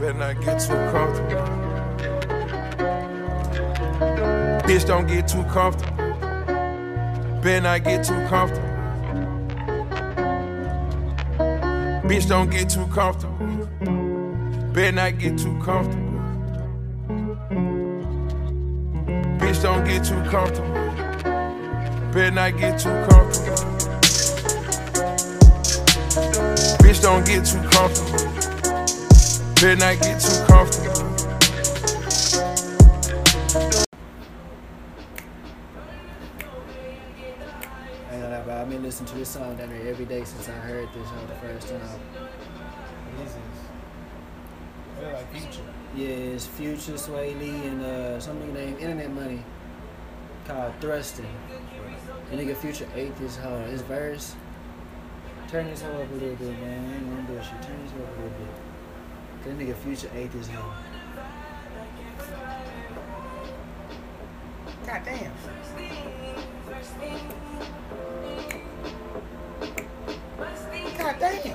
Better not get too comfortable. Bitch, don't get too comfortable. Better not get too comfortable. Bitch, don't get too comfortable. Better not get too comfortable. Bitch, don't get too comfortable. Better not get too comfortable. Bitch, don't get too comfortable. Better not get too comfortable. I've been listening to this song down there every day since I heard this on the first time. This is, I feel like Future. Yeah, it's Future, Sway Lee, and something named Internet Money called Thrusting. And nigga Future ate this hoe. His verse, turn this hoe up a little bit, man. I ain't gonna do shit. Turn this hoe up a little bit. That nigga Future ate this hoe. God damn. God damn. Shit,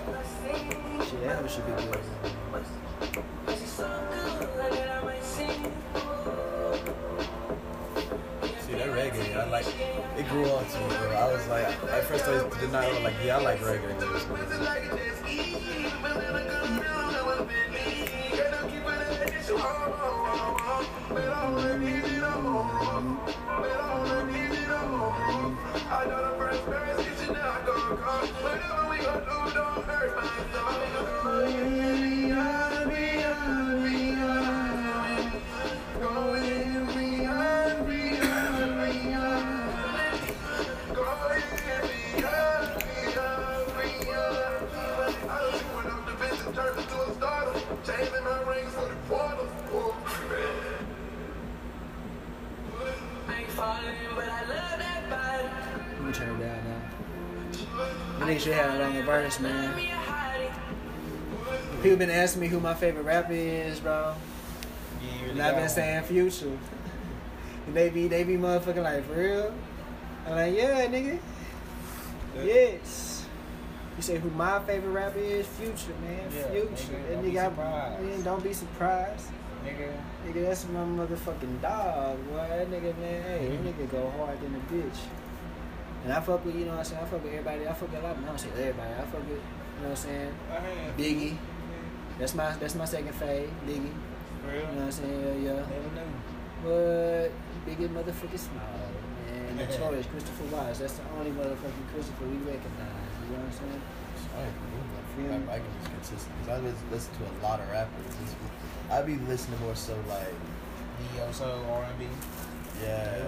that one should be good. See, that reggae, I like, it grew on to me, bro. I was like, at first I did not know, like, yeah, I like reggae. I know the first person is in our go. I think she had it on the verse, man. People been asking me who my favorite rapper is, bro. Yeah, really. And I've been saying Future. And they be motherfucking like, for real? I'm like, yeah, nigga. Yeah. Yes. You say who my favorite rapper is? Future, man. Yeah, Future. Nigga, don't be surprised. Nigga, that's my motherfucking dog, boy. That nigga, man, hey, that nigga go harder than a bitch. And I fuck with, you know what I'm saying, I fuck with everybody. I fuck with a lot, but I don't say everybody. I fuck with, you know what I'm saying, Biggie. That's my second fave, Biggie. For real? You know what I'm saying, yeah. Never know. But Biggie motherfucking smile, man. The choice, Christopher Watts. That's the only motherfucking Christopher we recognize. You know what I'm saying? I can be consistent because I listen to a lot of rappers. I be listening more so like neo soul, R&B. Yeah,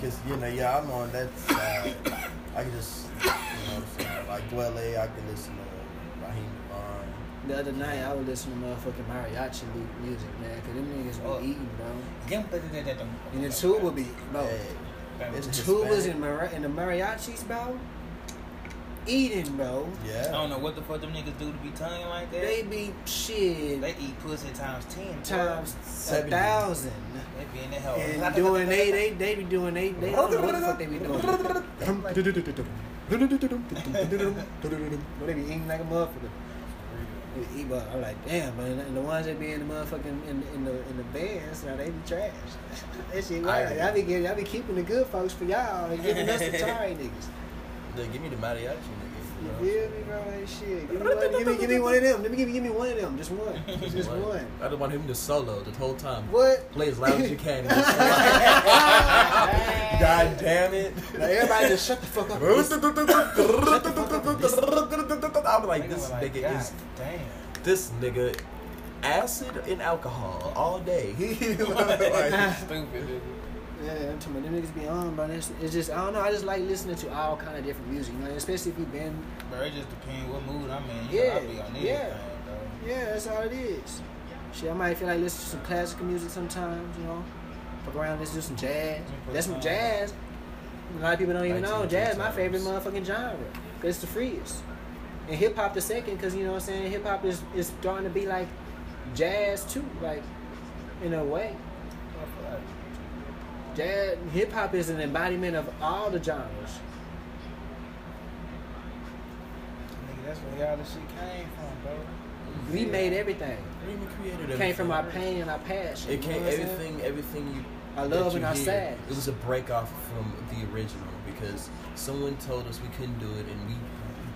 because, you know, yeah, I'm on that side. I can just, you know what I'm saying, like Dwele, I can listen to Raheem Vaughn. The other night, I would listen to motherfucking mariachi music, man, because them niggas be eating, bro. And the tuba be, bro. Yeah. The tubas and the mariachis, bro, eating, bro. Yeah. I don't know what the fuck them niggas do to be tonguing like that. They be shit. They eat pussy times 10. Times 1,000. They be in the hell. And doing they be doing they don't know what the fuck they be doing. They be eating like a motherfucker. They eat, but I'm like, damn, man. And the ones that be in the motherfucking in the bands, now they be trash. That shit wild. I be keeping the good folks for y'all and giving us the sorry niggas. Give me the mariachi, nigga. You feel me, bro? That shit. Give me one of them. Give me one of them. Just one. Just one. I don't want him to solo the whole time. What? Play as loud as you can. God damn it! Now everybody just shut the fuck up. I'm like, this nigga is damn. This nigga, acid and alcohol all day. Like, stupid. Yeah, I'm talking about them niggas be on, bro. It's just, I don't know, I just like listening to all kind of different music, you know, especially if you been... Bro, it just depends what mood I'm in. Yeah, I be on anything, though. Yeah, that's all it is. Shit, I might feel like listening to some classical music sometimes, you know. Fuck around, let's do some jazz. That's some jazz. A lot of people don't even know. Jazz my favorite motherfucking genre. Because it's the freest. And hip-hop the second, because, you know what I'm saying, hip-hop is starting to be like jazz, too, like, in a way. Hip hop is an embodiment of all the genres. Nigga, that's where y'all this shit came from, bro. We made everything. We created everything. Came from our pain and our passion. It came everything you. I love and I sad. It was a break off from the original because someone told us we couldn't do it, and we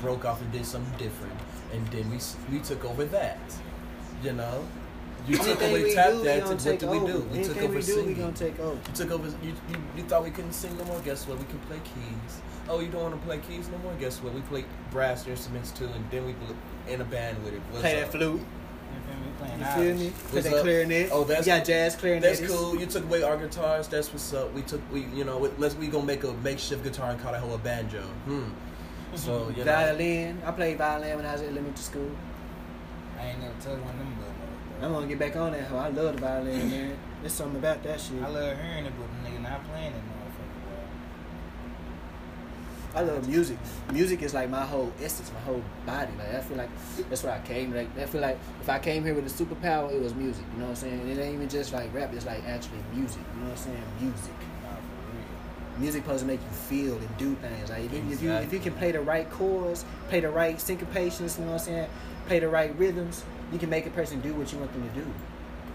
broke off and did something different, and then we took over that. You know. You took over the tap dance, and what did we do? We took over singing. We gonna take over. You took over. You thought we couldn't sing no more? Guess what? We can play keys. Oh, you don't want to play keys no more? Guess what? We play brass instruments too, and then we in a band with it. Play that flute. You feel me? Cause they clarinet. Oh, that's yeah, jazz clarinet. That's cool. You took away our guitars. That's what's up. We gonna make a makeshift guitar and call that whole a banjo. So you know. Violin. I played violin when I was at elementary school. I ain't never told one of them. I'm gonna get back on that hoe. I love the violin, man. There's something about that shit. I love hearing it, but nigga not playing it motherfucker. I love music. Music is like my whole essence, my whole body. Like I feel like that's where I came. Like I feel like if I came here with a superpower, it was music. You know what I'm saying? It ain't even just like rap. It's like actually music. You know what I'm saying? Music. Music supposed to make you feel and do things. Like if you can play the right chords, play the right syncopations. You know what I'm saying? Play the right rhythms. You can make a person do what you want them to do.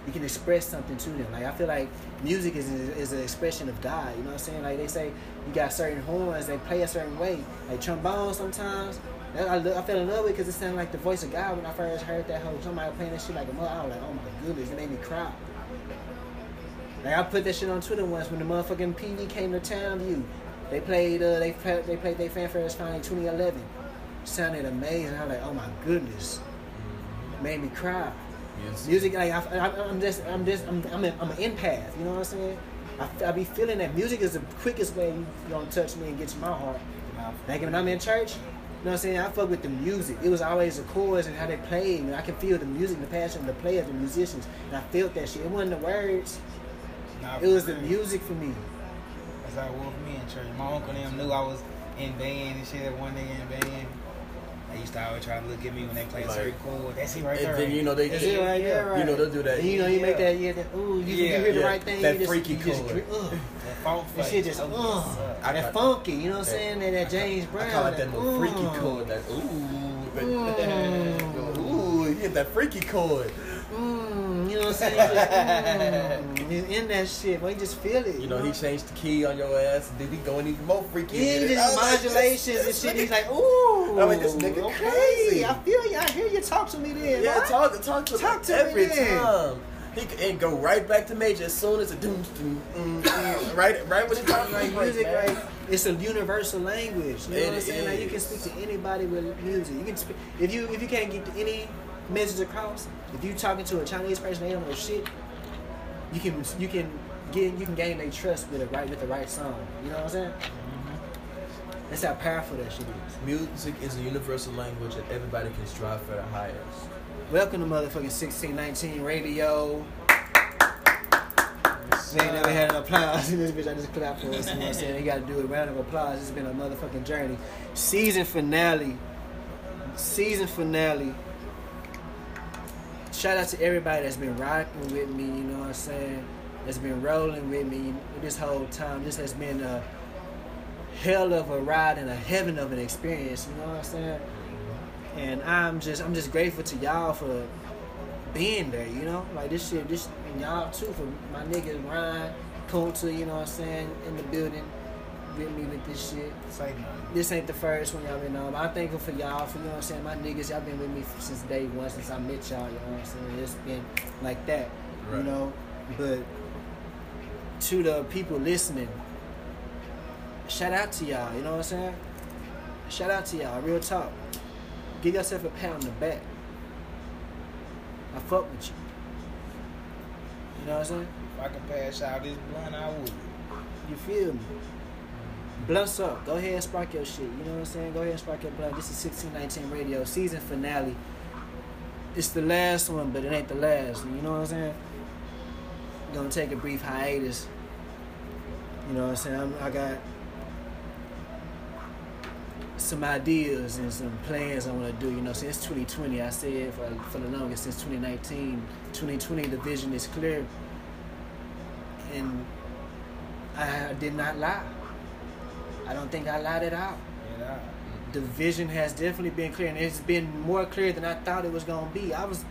You can express something to them. Like I feel like music is an expression of God. You know what I'm saying? Like they say, you got certain horns. They play a certain way. Like trombone sometimes. I fell in love with it because it sounded like the voice of God when I first heard that whole somebody playing that shit like a mother. I was like, oh my goodness, it made me cry. Like I put that shit on Twitter once when the motherfucking PV came to Townview. They played they played their fanfares finally 2011. Sounded amazing. I was like, oh my goodness. Made me cry. Yes. Music, like I'm an empath. You know what I'm saying? I be feeling that music is the quickest way you gonna touch me and get to my heart. Like when I'm in church, you know what I'm saying? I fuck with the music. It was always the chords and how they played, and I can feel the music, the passion of the players, the musicians, and I felt that shit. It wasn't the words. It was the music for me. That's how it was for me in church. My uncle and them knew I was in band and shit. One day in band. They used to always try to look at me when they play like, certain chord. That's it right there. And then, you know, they just, right there, right. You know, they'll do that. And, you know, you make that, you hear the right thing. That you freaky just, chord. That funk. That shit just, that funky, you know what I'm saying? That James Brown. I call it that little freaky chord. That, you hit that freaky chord. You know what I'm saying? He's in that shit, but you just feel it. You know, he changed the key on your ass, and then he going even more freaky. Yeah, just modulations and shit. He's like, ooh. I mean, this nigga crazy. I feel you. I hear you. Talk to me then. Yeah, right? talk to me every time. He can go right back to major as soon as a doom doom. Right when he talks like music, right? It's a universal language. You know what I'm saying? Like you can speak to anybody with music. You can speak if you can't get any message across. If you talking to a Chinese person, they don't know shit. You can gain their trust with the right song. You know what I'm saying? Mm-hmm. That's how powerful that shit is. Music is a universal language that everybody can strive for the highest. Welcome to motherfucking 1619 Radio. We ain't never had an applause in this bitch. I just clapped for us. You know what I'm saying? You gotta do a round of applause. It's been a motherfucking journey. Season finale. Shout out to everybody that's been rocking with me, you know what I'm saying? That's been rolling with me this whole time. This has been a hell of a ride and a heaven of an experience, you know what I'm saying? And I'm just grateful to y'all for being there, you know? Like this shit, and y'all too, for my niggas Ryan, Kunta, you know what I'm saying, in the building with me with this shit. This ain't the first one y'all been on. I'm thankful for y'all for, you know what I'm saying, my niggas, y'all been with me since day one, since I met y'all, you know what I'm saying? It's been like that, right. You know? But to the people listening, shout out to y'all, you know what I'm saying? Shout out to y'all, real talk. Give yourself a pat on the back. I fuck with you. You know what I'm saying? If I could pass out this blunt, I would. You feel me? Blunts up. Go ahead and spark your shit. You know what I'm saying? Go ahead and spark your blunt. This is 1619 Radio season finale. It's the last one, but it ain't the last. You know what I'm saying? Gonna take a brief hiatus. You know what I'm saying? I got some ideas and some plans I want to do. You know, since 2020, I said for the longest, since 2019, 2020, the vision is clear. And I did not lie. I don't think I lied at all. Yeah. the vision has definitely been clear, and it's been more clear than I thought it was gonna be. I was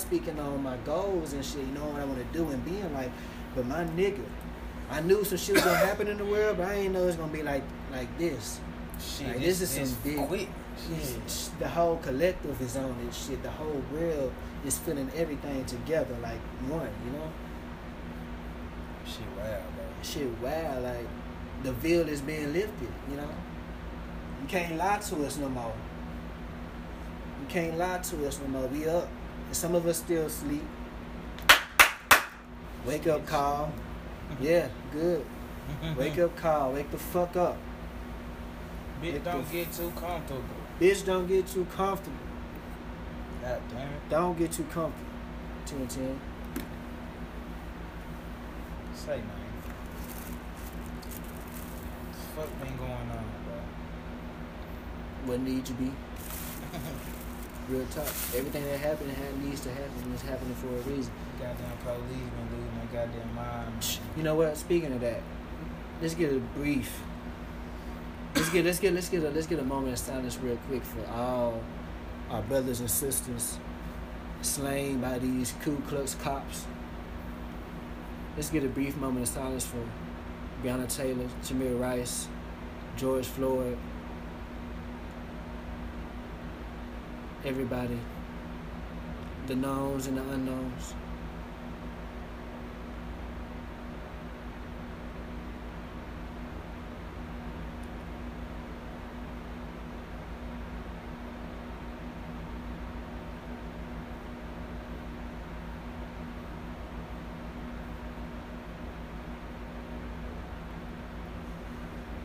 speaking on my goals and shit, you know, what I want to do and being like, but my nigga, I knew some shit was gonna happen in the world, but I didn't know it's gonna be like this. Shit, like, this is some big. Quick. Shit. The whole collective is on this shit. The whole world is feeling everything together like one, you know. Shit, wow, bro. Shit, wow, like the veil is being lifted, you know. You can't lie to us no more. You can't lie to us no more. We up. And some of us still sleep. Wake up call. Yeah, good. Wake up call. Wake the fuck up. Bitch, don't get too comfortable. Bitch, don't get too comfortable. God damn it. Don't get too comfortable. 10-10. Say, man. What the fuck been going on, bro? What need to be. Real talk. Everything that happened needs to happen, and it's happening for a reason. Goddamn police been losing my goddamn mind. You know what? Speaking of that, let's get a brief. Let's get a moment of silence real quick for all our brothers and sisters slain by these Ku Klux cops. Let's get a brief moment of silence for Breonna Taylor, Tamir Rice, George Floyd. Everybody, the knowns and the unknowns.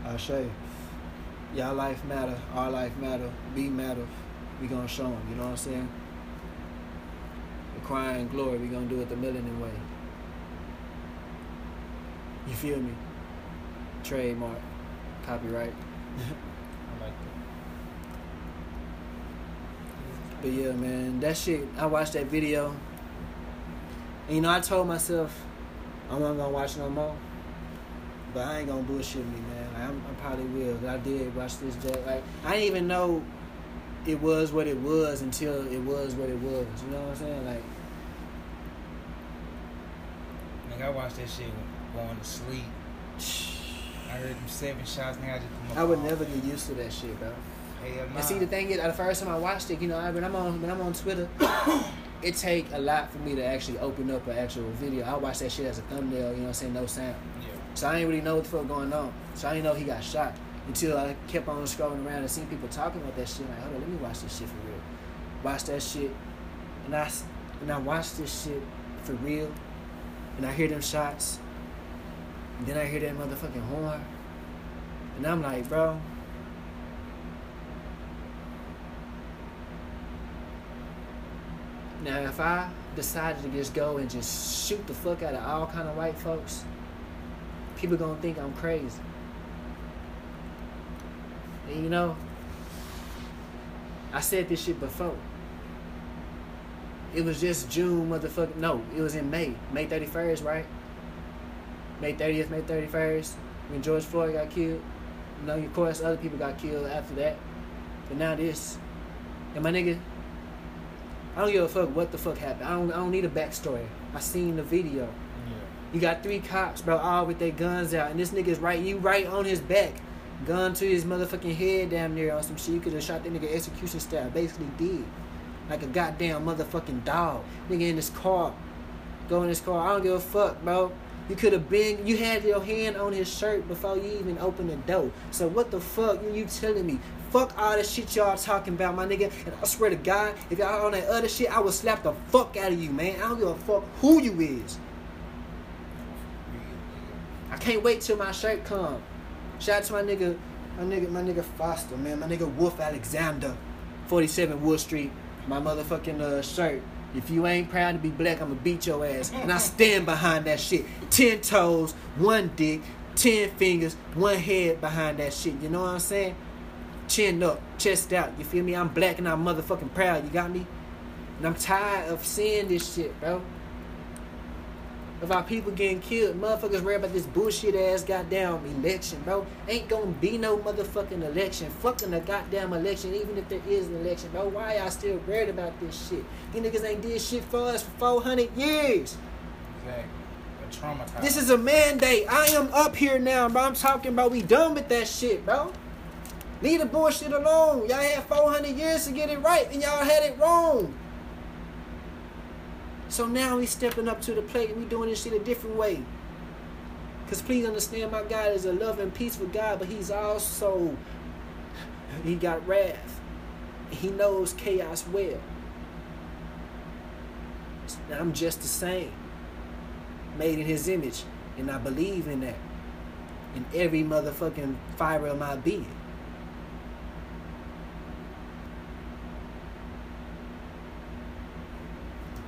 Ashe, y'all life matter, our life matter, we matter. We gonna show them, you know what I'm saying? Acquiring glory, we gonna do it the Millennium way. You feel me? Trademark, copyright. I like that. But yeah, man, that shit. I watched that video, and you know, I told myself I'm not gonna watch no more. But I ain't gonna bullshit me, man. Like, I probably will. But I did watch this. Like, I didn't even know. It was what it was until it was what it was. You know what I'm saying? Like I watched that shit going to sleep. I heard them 7 shots. Now I just come up. I would never get used to that shit, bro. Hell nah. And see, the thing is, the first time I watched it, you know, when I'm on Twitter, it take a lot for me to actually open up an actual video. I watch that shit as a thumbnail. You know what I'm saying? No sound. Yeah. So I didn't really know what the fuck going on. So I didn't know he got shot. Until I kept on scrolling around and seeing people talking about that shit. Like, hold on, let me watch this shit for real. Watch that shit. And I watched this shit for real. And I hear them shots. And then I hear that motherfucking horn. And I'm like, bro. Now, if I decided to just go and just shoot the fuck out of all kind of white folks, people gonna think I'm crazy. And you know, I said this shit before. It was just June motherfucking... No, it was in May. May 31st, right? May 30th, May 31st. When George Floyd got killed. You know, of course, other people got killed after that. But now this. And my nigga, I don't give a fuck what the fuck happened. I don't need a backstory. I seen the video. Yeah. You got 3 cops, bro, all with their guns out. And this nigga's right on his back. Gun to his motherfucking head damn near on some shit. You could have shot that nigga execution style. Basically did. Like a goddamn motherfucking dog. Nigga in his car. Go in his car. I don't give a fuck, bro. You could have been... You had your hand on his shirt before you even opened the door. So what the fuck are you telling me? Fuck all the shit y'all talking about, my nigga. And I swear to God, if y'all on that other shit, I would slap the fuck out of you, man. I don't give a fuck who you is. I can't wait till my shirt come. Shout out to my nigga Foster, man. My nigga Wolf Alexander, 47 Wood Street. My motherfucking shirt. If you ain't proud to be black, I'ma beat your ass. And I stand behind that shit. 10 toes, 1 dick, 10 fingers, 1 head behind that shit. You know what I'm saying? Chin up, chest out. You feel me? I'm black and I'm motherfucking proud. You got me? And I'm tired of seeing this shit, bro. of our people getting killed. Motherfuckers worry about this bullshit ass goddamn election, bro. Ain't gonna be no motherfucking election. Fucking a goddamn election, even if there is an election, bro. Why y'all still worried about this shit? These niggas ain't did shit for us for 400 years. Exactly. Traumatized. This is a mandate. I am up here now, bro. I'm talking about we done with that shit, bro. Leave the bullshit alone. Y'all had 400 years to get it right, and y'all had it wrong. So now we stepping up to the plate, and we doing this shit a different way. Because please understand, my God is a loving, peaceful God, but he's also, he got wrath. He knows chaos well. I'm just the same. Made in his image, and I believe in that in every motherfucking fiber of my being.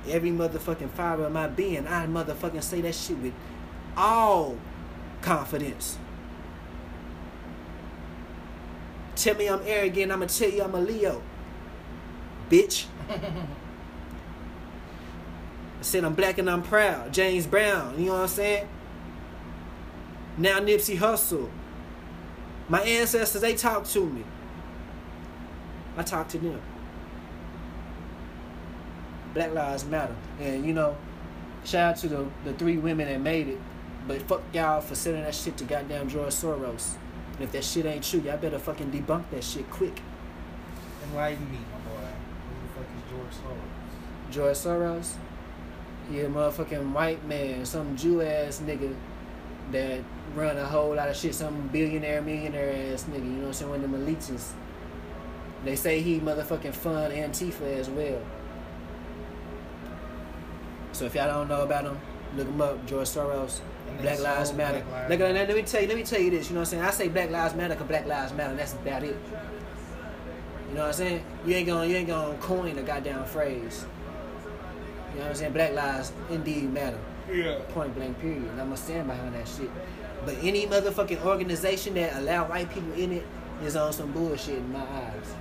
Every motherfucking fiber of my being, I motherfucking say that shit with all confidence. Tell me I'm arrogant, I'ma tell you I'm a Leo, bitch. I said I'm black and I'm proud. James Brown, you know what I'm saying? Now Nipsey Hussle. My ancestors, they talk to me. I talk to them. Black Lives Matter. And, you know, shout out to the three women that made it. But fuck y'all for sending that shit to goddamn George Soros. And if that shit ain't true, y'all better fucking debunk that shit quick. Enlighten me, my boy. Who the fuck is George Soros? George Soros? Yeah, motherfucking white man, some Jew ass nigga that run a whole lot of shit, some billionaire, millionaire ass nigga, you know what I'm saying, one of them elites. They say he motherfucking fund Antifa as well. So if y'all don't know about him, look him up, George Soros, Black Lives Matter. Let me tell you this, you know what I'm saying, I say Black Lives Matter because Black Lives Matter, and that's about it. You know what I'm saying, you ain't gonna coin a goddamn phrase. You know what I'm saying? Black lives indeed matter. Yeah. Point blank period. And I'm going to stand behind that shit. But any motherfucking organization that allow white people in it is on some bullshit in my eyes.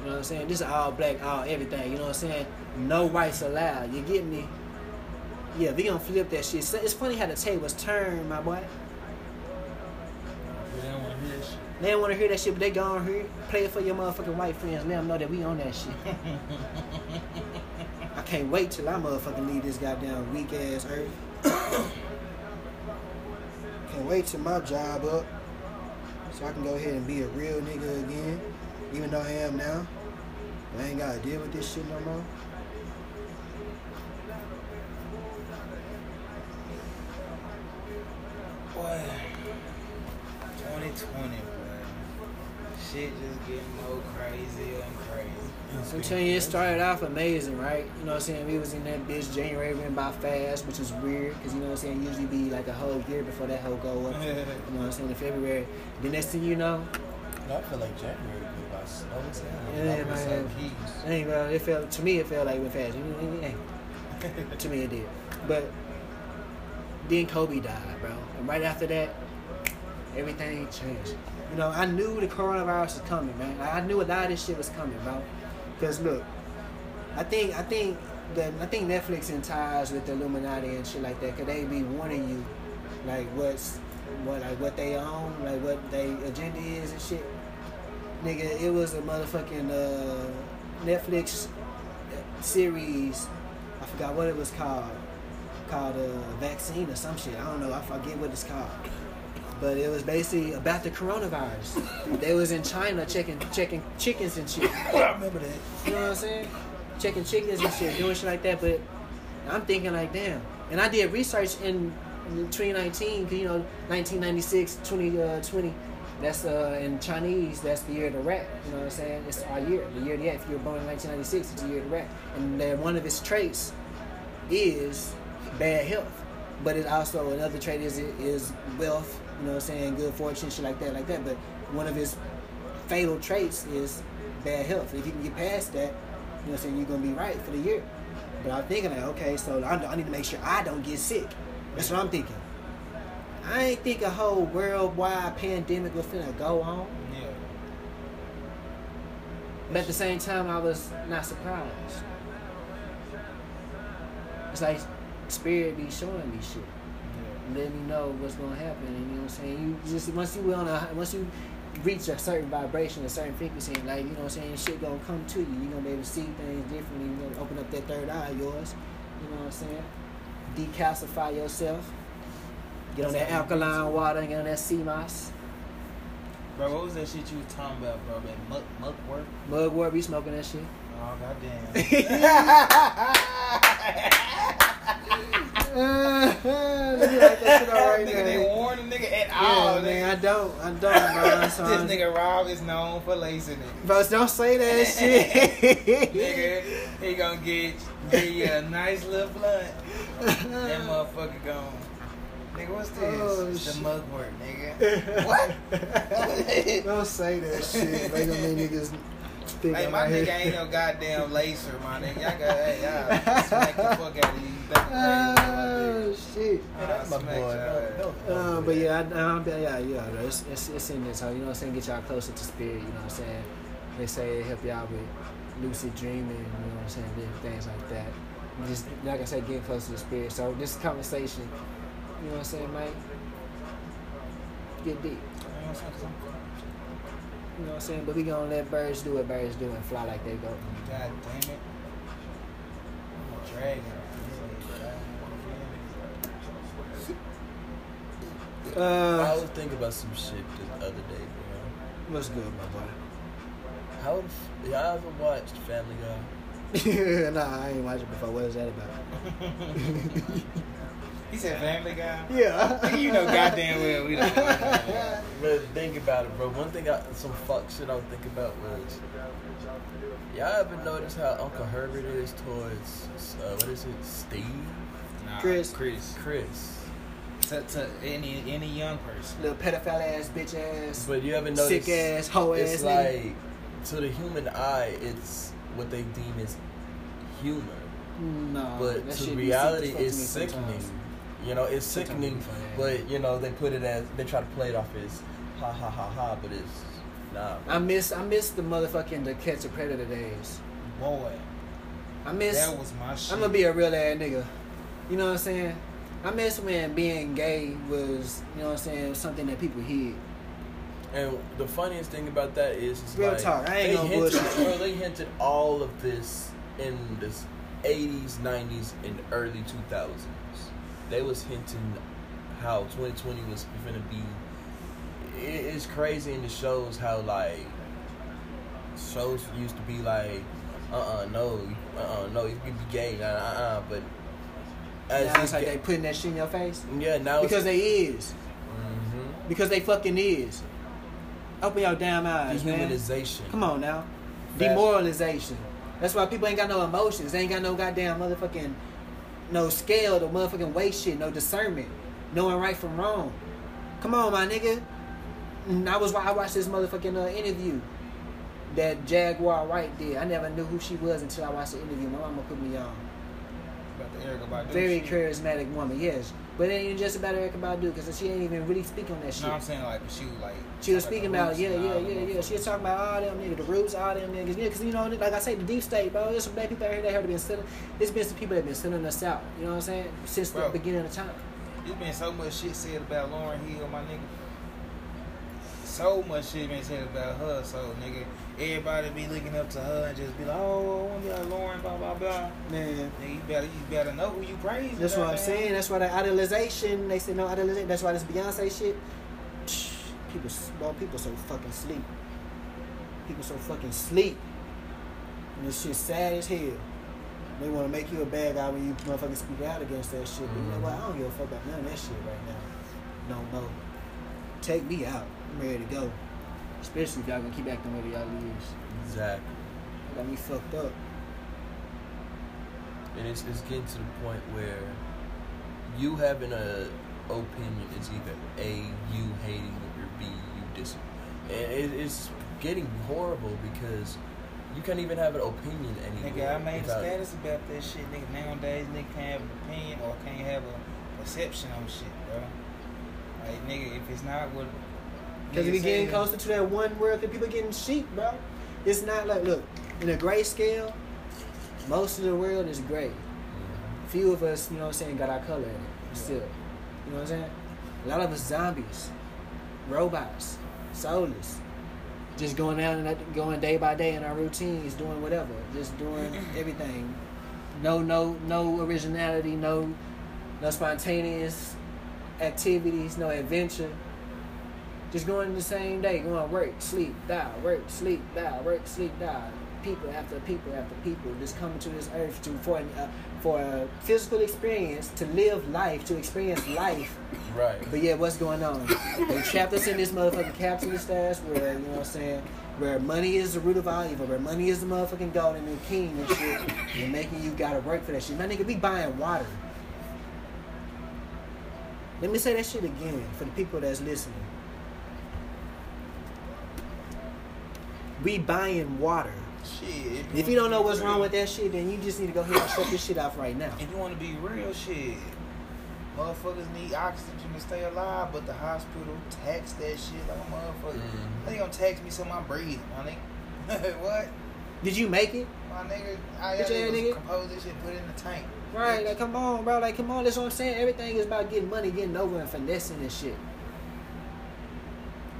You know what I'm saying? This is all black, all everything. You know what I'm saying? No whites allowed. You get me? Yeah, we going to flip that shit. It's funny how the tables was turned, my boy. They don't want to hear that shit. They don't want to hear that shit, but they gone here. Play it for your motherfucking white friends. Let them know that we on that shit. I can't wait till I motherfucking leave this goddamn weak ass earth. Can't wait till my job up so I can go ahead and be a real nigga again, even though I am now. I ain't gotta deal with this shit no more. Boy, 2020, boy. Shit just getting more crazy and crazy. I'm telling you, it started off amazing, right? You know what I'm saying? We was in that bitch. January went by fast, which is weird, because, you know what I'm saying, usually be like a whole year before that whole go up. You know what I'm saying? In February. The next thing you know, I feel like January went by slow as hell. Yeah, man. It felt, to me, it felt like it went fast. To me, it did. But then Kobe died, bro. And right after that, everything changed. You know, I knew the coronavirus was coming, man. Like, I knew a lot of this shit was coming, bro. Because look, I think Netflix in ties with the Illuminati and shit like that, because they be warning you like what they own, like what their agenda is and shit. Nigga, it was a motherfucking Netflix series, I forgot what it was called Vaccine or some shit. I don't know, I forget what it's called. But it was basically about the coronavirus. They was in China checking chickens and shit. I remember that. You know what I'm saying? Checking chickens and shit, doing shit like that. But I'm thinking like, damn. And I did research in 2019, you know, 1996, 2020. That's in Chinese, that's the year of the rat. You know what I'm saying? It's our year, the year of the rat. If you were born in 1996, it's the year of the rat. And one of its traits is bad health. But it also, another trait is wealth. You know what I'm saying, good fortune, shit like that, but one of his fatal traits is bad health. If you can get past that, you know what I'm saying, you're going to be right for the year. But I'm thinking like, okay, so I need to make sure I don't get sick. That's what I'm thinking. I ain't think a whole worldwide pandemic was finna go on. Yeah. But at the same time, I was not surprised. It's like, Spirit be showing me shit. Yeah. Let me know what's gonna happen, and you know what I'm saying? You just once you reach a certain vibration, a certain frequency, like, you know what I'm saying, shit gonna come to you. You're gonna be able to see things differently, you're gonna open up that third eye of yours, you know what I'm saying? Decalcify yourself. Get on that alkaline water and get on that sea moss. Bro, what was that shit you was talking about, bro? That mugwort? Mugwort, we smoking that shit. Oh, goddamn. Nigga, they warn the nigga at all. Yeah, man, I don't, bro. This nigga Rob is known for laziness. Bro, don't say that shit. Nigga, he gonna get you a nice little blunt. That motherfucker gone. Nigga, what's this? Oh, it's shit. The mugwort, nigga. What? Don't say that shit. They gonna make niggas. Hey, my nigga ain't no goddamn laser, my nigga. Y'all got, hey, y'all smack the fuck out of you. Oh, shit. That's my boy. But yeah, yeah, it's in this, you know what I'm saying? Get y'all closer to spirit, you know what I'm saying? They say it help y'all with lucid dreaming, you know what I'm saying? Different things like that. Just, like I said, getting closer to spirit. So this conversation, you know what I'm saying, Mike? Get deep. You know what I'm saying? But we gonna let birds do what birds do and fly like they go. God damn it. I'm a dragon. I was thinking about some shit the other day, bro. What's good, my boy? How y'all ever watched Family Guy? Nah, I ain't watched it before. What is that about? He said Family Guy? Yeah. You know goddamn well we don't watch that. But think about it, bro. One thing, some fuck shit I was thinking about was, y'all ever notice how Uncle Herbert is towards, what is it, Steve? Nah, Chris. To any young person. Little pedophile ass, bitch ass. But you ever notice, sick ass, hoe ass. It's nigga. Like, to the human eye, it's what they deem as humor. No, but to reality, it's sickening. Sometimes. You know, it's sickening, but, you know, they put it as, they try to play it off as ha ha ha ha, but it's, nah. Bro. I miss the motherfucking The Catch a Predator days. Boy. I miss, that was my shit. I'm gonna be a real ass nigga. You know what I'm saying? I miss when being gay was, you know what I'm saying, something that people hid. And the funniest thing about that is, it's real like, talk. I ain't no bullshit. Bro, they hinted all of this in the 80s, 90s, and early 2000s. They was hinting how 2020 was gonna be. It's crazy in the shows how, like, shows used to be like, no, you can be gay, but now it's like they putting that shit in your face. Yeah, now because they is. Mm-hmm. Because they fucking is. Open your damn eyes, dehumanization. Man. Come on now, demoralization. That's why people ain't got no emotions. They ain't got no goddamn motherfucking. No scale, no motherfucking weight shit, no discernment, knowing right from wrong. Come on, my nigga. And I watched this motherfucking interview that Jaguar Wright did. I never knew who she was until I watched the interview. My mama put me on. About the Erykah Badu. Very charismatic woman, yes. But it ain't just about Erykah Badu, because she ain't even really speak on that shit. No, I'm saying like she was speaking about yeah. She was talking about all them niggas, the roots, all them niggas, yeah. Because you know, like I say, the deep state, bro. There's some black people out here that have been sending. There's been some people that been sending us out. You know what I'm saying? Since the beginning of time. There's been so much shit said about Lauryn Hill, my nigga. So much shit been said about her. So nigga, everybody be looking up to her and just be like, oh, I want to be like Lauryn, blah blah blah. Man, nigga, you better know who you praising. That's what I'm saying. That's why the idolization. They say no idolization. That's why this Beyonce shit. People so fucking sleep. And this shit sad as hell. They want to make you a bad guy when you motherfucking speak out against that shit. But you know what? I don't give a fuck about none of that shit right now. No. Take me out. I'm ready to go. Especially if y'all gonna keep acting where y'all lives. Exactly. Got me fucked up. And it's getting to the point where you having a opinion is either A, you hating, or B, you disagree. And it's getting horrible because you can't even have an opinion anymore. Nigga, I made a status about that shit. Nigga, nowadays nigga can't have an opinion or can't have a perception on shit, bro. Like nigga, if it's not what. Because we getting closer to that one world, because people getting sheep, bro. It's not like, look, in a gray scale, most of the world is gray. few of us, you know what I'm saying, got our color in it still. You know what I'm saying? A lot of us zombies, robots, soulless, just going down and going day by day in our routines, doing whatever, just doing everything. No originality, no spontaneous activities, no adventure. Just going the same day, going work, sleep, die, work, sleep, die, work, sleep, die. People after people after people just coming to this earth for a physical experience, to live life, to experience life. Right. But yeah, what's going on? They trapped us in this motherfucking capitalist ass where, you know what I'm saying, where money is the root of all evil, where money is the motherfucking god and the king and shit, and making you gotta work for that shit. My nigga, we buying water. Let me say that shit again for the people that's listening. We buying water. Shit, if you don't know what's wrong with that shit, then you just need to go ahead and shut this shit off right now. If you want to be real, shit, motherfuckers need oxygen to stay alive, but the hospital tax that shit like a motherfucker. They gonna tax me so I'm breathing, my nigga. What? Did you make it? My nigga, I got to compose this shit, put it in the tank. Right, like come on, bro, like come on, that's what I'm saying. Everything is about getting money, getting over, and finessing and shit.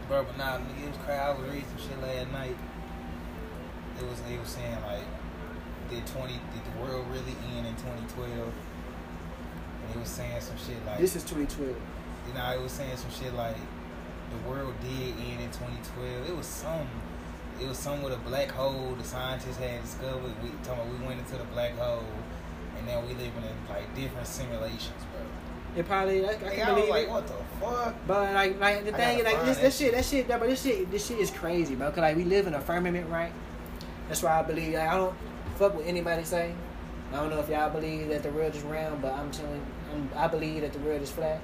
Bro, but nah, nigga, it was crazy. I was reading some shit last night. It was saying like, did the world really end in 2012? And it was saying some shit like, this is 2012. You know, it was saying some shit like, the world did end in 2012. It was some with a black hole the scientists had discovered. We talking about we went into the black hole, and now we living in like different simulations, bro. It probably I was like, what the fuck? But like the thing, like this shit is crazy, bro. Cause like we live in a firmament, right? That's why I believe, like, I don't fuck with anybody say. I don't know if y'all believe that the world is round, but I believe that the world is flat.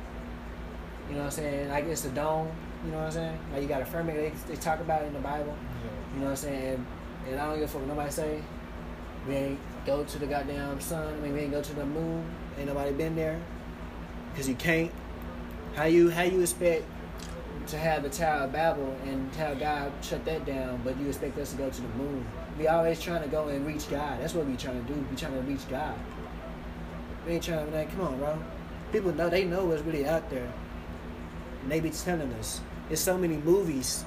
You know what I'm saying? Like it's a dome. You know what I'm saying? Like you got a firmament. They talk about it in the Bible. Yeah. You know what I'm saying? And I don't give a fuck what nobody say. We ain't go to the goddamn sun. I mean, we ain't go to the moon. Ain't nobody been there. Cause you can't. How you expect to have the Tower of Babel and how God shut that down, but you expect us to go to the moon? We always trying to go and reach God. That's what we trying to do. We trying to reach God. We ain't trying to, like, come on, bro. People know, they know what's really out there. And they be telling us. There's so many movies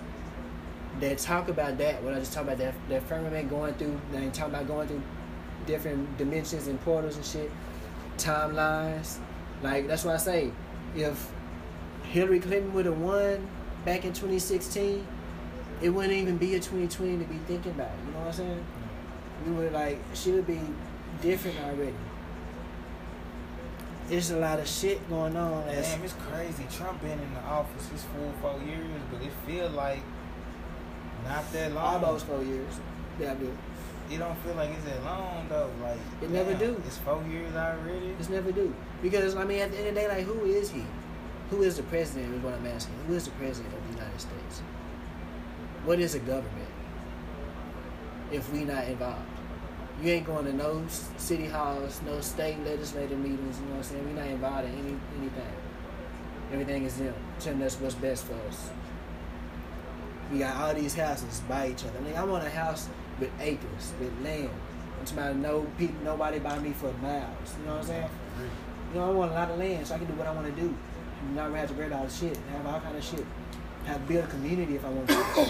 that talk about that. When I just talk about that firmament going through, they talk about going through different dimensions and portals and shit, timelines. Like, that's why I say, if Hillary Clinton would have won back in 2016, it wouldn't even be a 2020 to be thinking about. You know what I'm saying? We would like, she would be different already. There's a lot of shit going on. Damn, it's crazy. Trump been in the office his full 4 years, but it feel like not that long. Almost 4 years. Yeah, I do. It don't feel like it's that long though. Like it never do. It's 4 years already. It's never do, because I mean at the end of the day, like who is he? Who is the president is what I'm asking. Who is the president of the United States? What is a government if we not involved? You ain't going to no city halls, no state legislative meetings, you know what I'm saying? We not involved in anything. Everything is them telling us what's best for us. We got all these houses by each other. I mean, I want a house with acres, with land. I'm trying to know people, nobody by me for miles. You know what I'm saying? You know, I want a lot of land so I can do what I want to do. Not have to worry about shit. Have all kind of shit. Have build a community if I want to.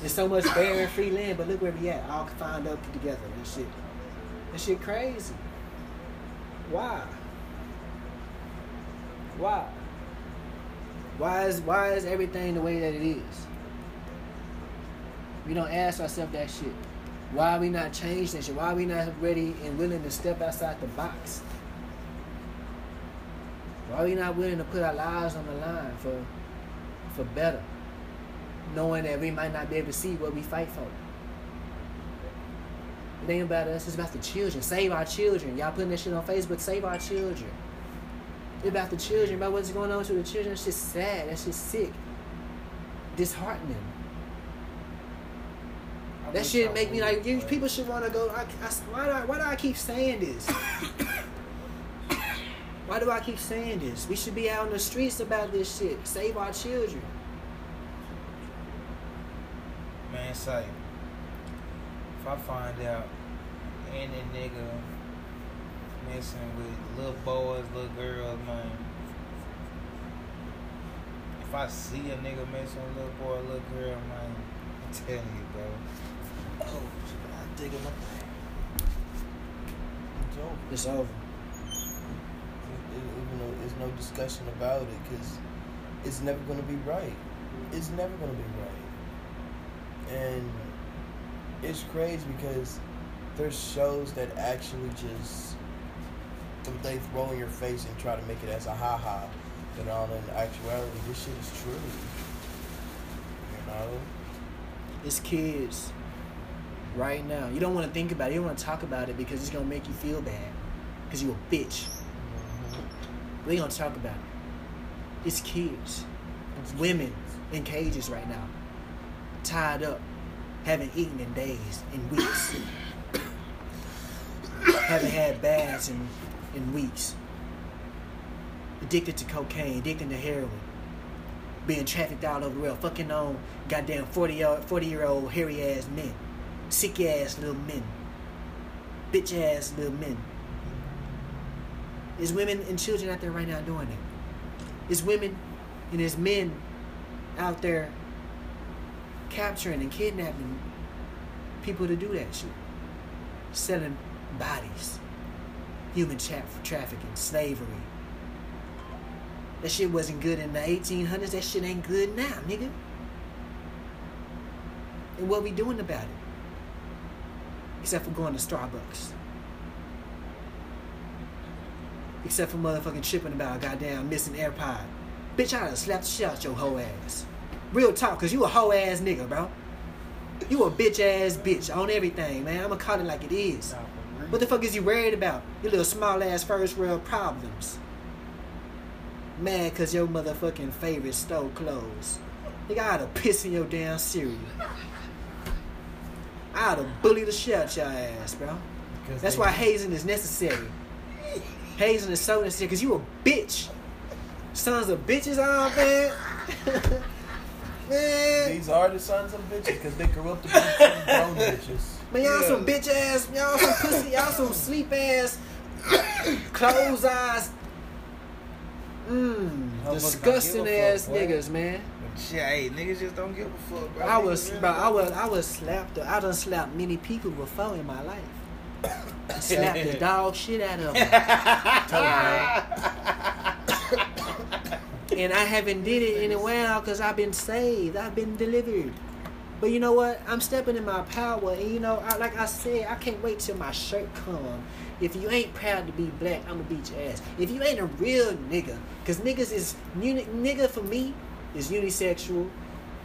There's so much barren free land, but look where we at. All combined up together and shit. That shit crazy. Why? Why is everything the way that it is? We don't ask ourselves that shit. Why are we not changing that shit? Why are we not ready and willing to step outside the box? Why are we not willing to put our lives on the line for better? Knowing that we might not be able to see what we fight for. It ain't about us, it's about the children. Save our children. Y'all putting that shit on Facebook, save our children. It's about the children, about what's going on to the children. That's just sad, that's just sick. Disheartening. That shit make me like, people should want to go, why do I keep saying this? Why do I keep saying this? We should be out on the streets about this shit. Save our children. Man, say, if I find out any nigga messing with little boys, little girls, man. If I see a nigga messing with little boy, little girl, man, I'm telling you, bro. Oh, I dig in my thing. It's over. It's over. Even though there's no discussion about it, because it's never going to be right. It's never going to be right. And it's crazy because there's shows that actually just they throw in your face and try to make it as a ha-ha, but all in actuality, this shit is true. You know? It's kids right now. You don't want to think about it. You don't want to talk about it because it's going to make you feel bad because you a bitch. Mm-hmm. We ain't going to talk about it. It's kids. It's women in cages right now, tied up, haven't eaten in days, in weeks. Haven't had baths in weeks. Addicted to cocaine, addicted to heroin. Being trafficked all over the world, fucking on goddamn 40-year-old hairy ass men. Sick ass little men. Bitch ass little men. There's women and children out there right now doing it. There's women and there's men out there capturing and kidnapping people to do that shit. Selling bodies, human trafficking, slavery. That shit wasn't good in the 1800s. That shit ain't good now, nigga. And what we doing about it? Except for going to Starbucks. Except for motherfucking tripping about a goddamn missing AirPod. Bitch, I'd have slapped the shit out your hoe ass. Real talk, cause you a hoe ass nigga, bro. You a bitch ass bitch on everything, man. I'ma call it like it is. What the fuck is you worried about? Your little small ass first world problems. Mad cause your motherfucking favorite stole clothes. Nigga, I'd have pissed in your damn cereal. I'd have bullied the shit out your ass, bro. That's why hazing is necessary. Hazing is so necessary cause you a bitch. Sons of bitches all bad. Man. These are the sons of bitches because they grew up to be grown bitches. Man, y'all some bitch ass, y'all some pussy, y'all some sleep ass, close eyes, disgusting ass fuck, niggas, man. Yeah, hey, niggas just don't give a fuck, bro. I was slapped. I done slapped many people before in my life. I slapped the dog shit out of them. And I haven't did it in a while because I've been saved. I've been delivered. But you know what? I'm stepping in my power. And you know, like I said, I can't wait till my shirt come. If you ain't proud to be black, I'm going to beat your ass. If you ain't a real nigga, because nigga for me is unisexual.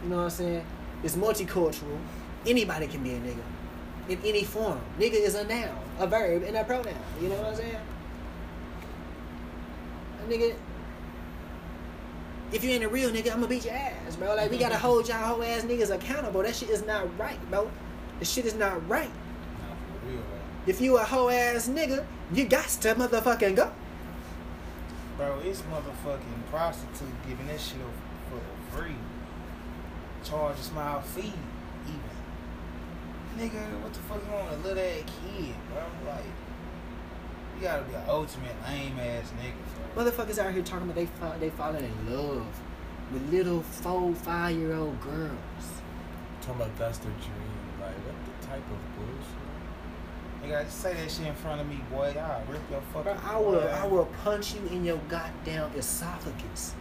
You know what I'm saying? It's multicultural. Anybody can be a nigga in any form. Nigga is a noun, a verb, and a pronoun. You know what I'm saying? A nigga... If you ain't a real nigga, I'ma beat your ass, bro. Like, we gotta hold y'all whole ass niggas accountable. That shit is not right, bro. That shit is not right. Not for real, bro. If you a whole ass nigga, you got to motherfucking go. Bro, it's motherfucking prostitute giving that shit for free. Charge a small fee, even. Nigga, what the fuck you want a little ass kid, bro? Like, you gotta be an ultimate lame ass nigga. Motherfuckers out here talking about they falling in love with little 4-5-year-old girls. I'm talking about that's their dream. Like, what the type of bullshit? Nigga, just say that shit in front of me, boy. I'll rip your fucking... Bro, I will punch you in your goddamn esophagus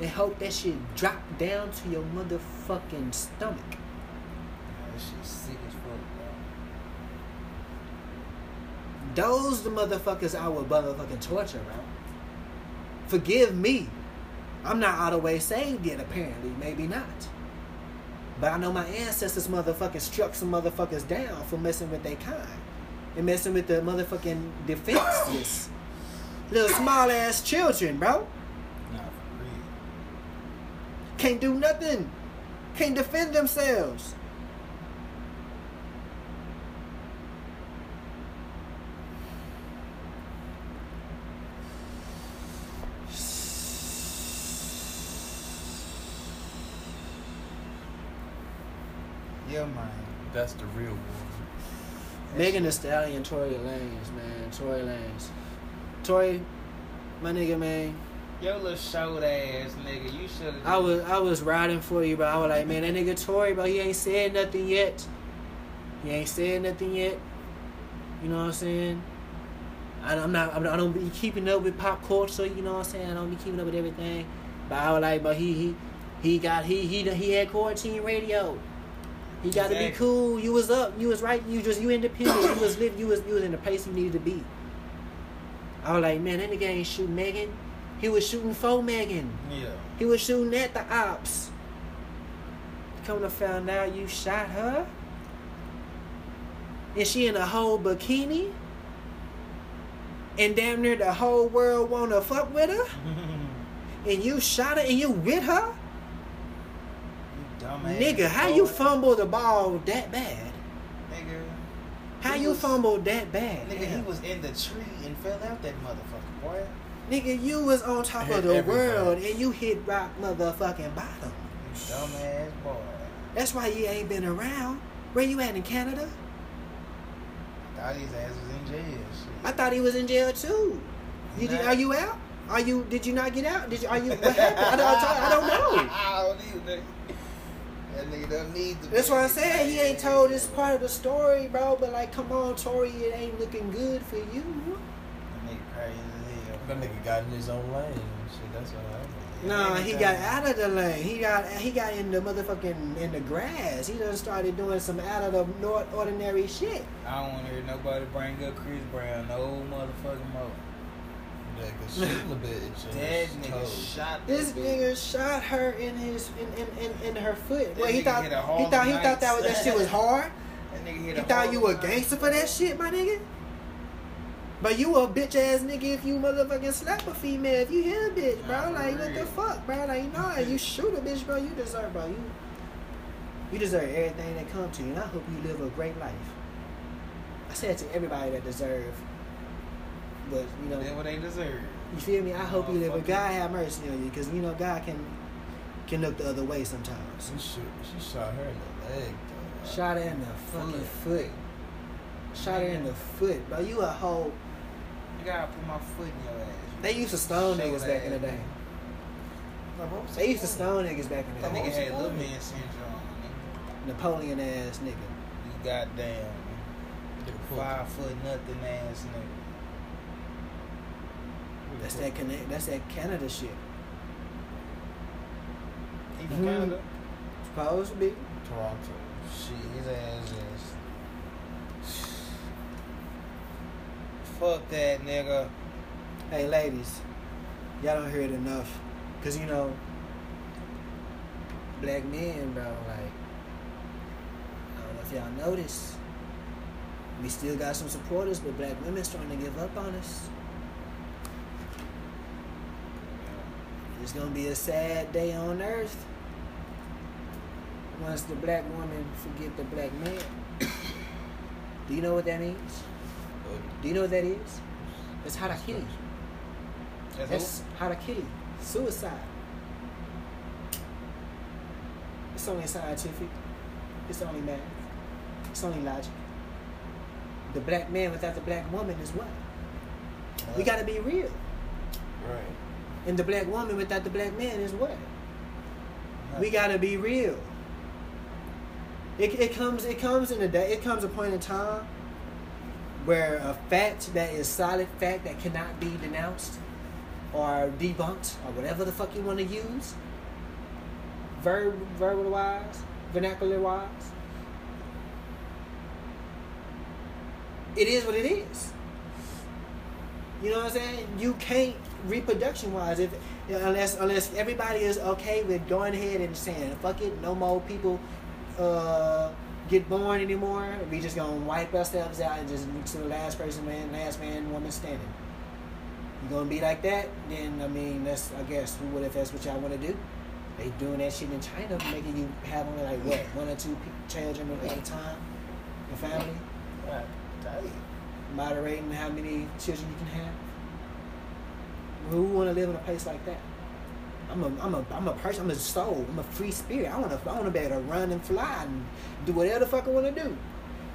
and hope that shit drop down to your motherfucking stomach. Yeah, that shit's sick as fuck, bro. Those the motherfuckers I will motherfucking torture, bro. Forgive me. I'm not all the way saved yet, apparently. Maybe not. But I know my ancestors motherfucking struck some motherfuckers down for messing with their kind. And messing with the motherfucking defenseless. Little small ass children, bro. Not for real. Can't do nothing. Can't defend themselves. Yeah, man. That's the real one. Megan Thee Stallion, Tory Lanez, man. Tory Lanez. Tory, my nigga, man. Your little short ass nigga, you should have. I was riding for you, bro. I was like, man, that nigga Tory, bro, he ain't said nothing yet. You know what I'm saying? I don't be keeping up with pop culture. You know what I'm saying? I don't be keeping up with everything. But I was like, but he had quarantine radio. He got to be cool. You was up. You was right. You independent. You was living. You was in the place you needed to be. I was like, man, that nigga ain't shooting Megan. He was shooting for Megan. Yeah. He was shooting at the ops. Come to find out, you shot her. And she in a whole bikini. And damn near the whole world wanna fuck with her. And you shot her and you with her. You dumbass. Nigga, how you fumble the ball that bad? Nigga. How you fumble that bad? Nigga, yeah. He was in the tree and fell out that motherfucker, boy. Nigga, you was on top of the world and you hit rock motherfucking bottom. You dumbass boy. That's why you ain't been around. Where you at in Canada? I thought his ass was in jail. Shit. I thought he was in jail too. Are you out? Did you not get out? What happened? I don't know. I don't either. That nigga don't need to. That's what I said. He ain't told this part of the story, bro. But like, come on, Tory, it ain't looking good for you. That nigga crazy as hell. That nigga got in his own lane. Shit, that's what happened. No, he got out of the lane. He got in the motherfucking in the grass. He done started doing some out of the ordinary shit. I don't want to hear nobody bring up Chris Brown, no motherfucking more. That nigga shot. This nigga shot her in his in her foot. Well, he thought that shit was hard. That nigga hit. He thought you a gangster for that shit, my nigga. But you a bitch ass nigga if you motherfucking slap a female, if you hit a bitch, bro. Like, what the fuck, bro? Like, nah, you shoot a bitch, bro. You deserve, bro. You deserve everything that comes to you, and I hope you live a great life. I said to everybody that deserve, but you know, what they deserve. You feel me? I hope you live. But God have mercy on you, because you know God can look the other way sometimes. She shot her in the leg, though. Bro. Shot her in the fucking foot. Shot her in the foot, bro. You a hoe. You gotta put my foot in your ass. They used to stone niggas back in the day. They used to stone niggas back in the day. That nigga had little man syndrome. Napoleon ass nigga. You goddamn 5 foot nothing ass nigga. That's that Canada shit. He from Canada? Supposed to be. Toronto. Shit, his ass is. Fuck that, nigga. Hey, ladies, y'all don't hear it enough. Because, you know, black men, bro, like, I don't know if y'all notice, we still got some supporters, but black women starting to give up on us. It's going to be a sad day on earth once the black woman forget the black man. Do you know what that means? Do you know what that is? It's harakiri. That's harakiri. Suicide. It's only scientific. It's only math. It's only logic. The black man without the black woman is what? We gotta be real. Right. And the black woman without the black man is what? We gotta be real. It comes in a day. It comes a point in time where a fact that is solid fact that cannot be denounced or debunked or whatever the fuck you want to use, verbal-wise, vernacular-wise, it is what it is. You know what I'm saying? You can't reproduction-wise unless everybody is okay with going ahead and saying, fuck it, no more people... get born anymore. We just gonna wipe ourselves out and just to the last man, woman standing. You gonna be like that? Then I mean, that's I guess what if that's what y'all want to do? They doing that shit in China, making you have only like what one or two children at a time, your family. Right. Moderating how many children you can have. Who want to live in a place like that? I'm a person. I'm a soul. I'm a free spirit. I want to be able to run and fly and do whatever the fuck I want to do.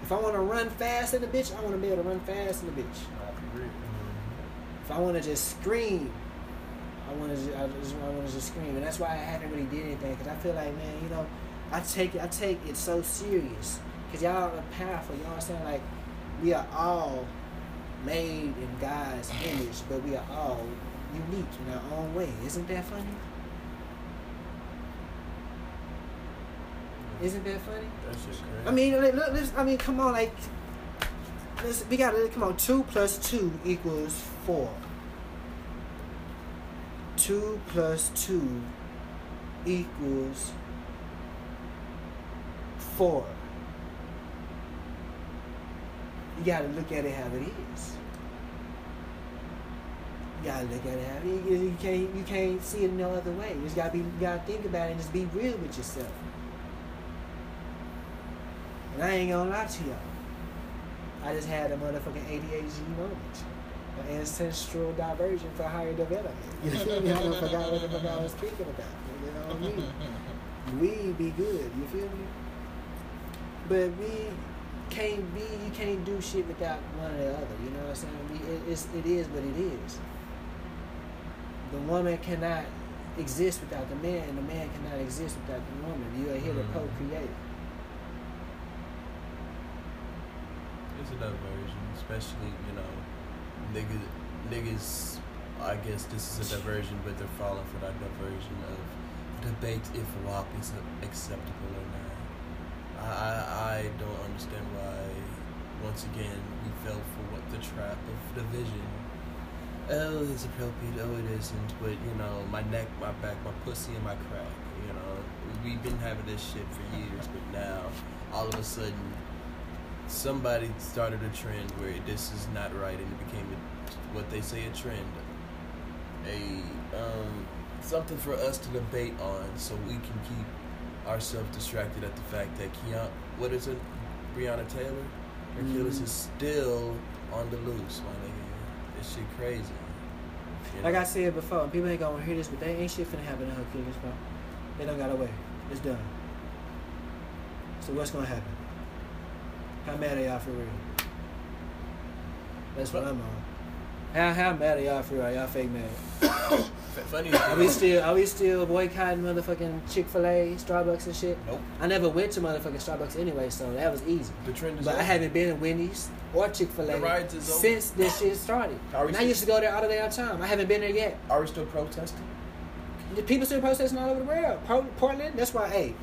If I want to run fast in the bitch, I want to be able to run fast in the bitch. If I want to just scream, I want to just scream. And that's why I haven't really did anything, because I feel like, man, you know, I take it so serious, because y'all are powerful. You know what I'm saying? Like, we are all made in God's image, but we are all unique in our own way. Isn't that funny? Isn't that funny? That's just crazy. I mean, come on, like, we gotta come on. 2 + 2 = 4. 2 + 2 = 4. You gotta look at it how it is. You gotta look at it how it is. You can't see it no other way. You just gotta think about it and just be real with yourself. And I ain't gonna lie to y'all, I just had a motherfucking ADHD moment. An ancestral diversion for higher development. You know what I mean? I forgot what the fuck I was speaking about. You know what I mean? We be good, you feel me? But we can't be, you can't do shit without one or the other. You know what I'm saying? It is what it is. The woman cannot exist without the man, and the man cannot exist without the woman. You are here to co-create. It's a diversion, especially, you know, niggas, I guess this is a diversion, but they're falling for that diversion of debate if WAP is acceptable or not. I don't understand why, once again, we fell for what the trap of division. Oh, it's appropriate, oh, it isn't, but, you know, my neck, my back, my pussy, and my crack, you know. We've been having this shit for years, but now, all of a sudden, somebody started a trend where this is not right, and it became what they say a trend, something for us to debate on, so we can keep ourselves distracted at the fact that Breonna Taylor, her killers is still on the loose, my nigga. This shit crazy. You know? Like I said before, people ain't gonna hear this, but they ain't shit finna happen to her killers, bro. They done got away. It's done. So what's gonna happen? How mad are y'all for real? That's what I'm on. How mad are y'all for real? Are y'all fake mad? Funny. Are we still boycotting motherfucking Chick-fil-A, Starbucks and shit? Nope. I never went to motherfucking Starbucks anyway, so that was easy. The trend is over. I haven't been at Wendy's or Chick-fil-A since this shit started. And I used to go there all the damn time. I haven't been there yet. Are we still protesting? The people still protesting all over the world. Portland, that's why. Hey.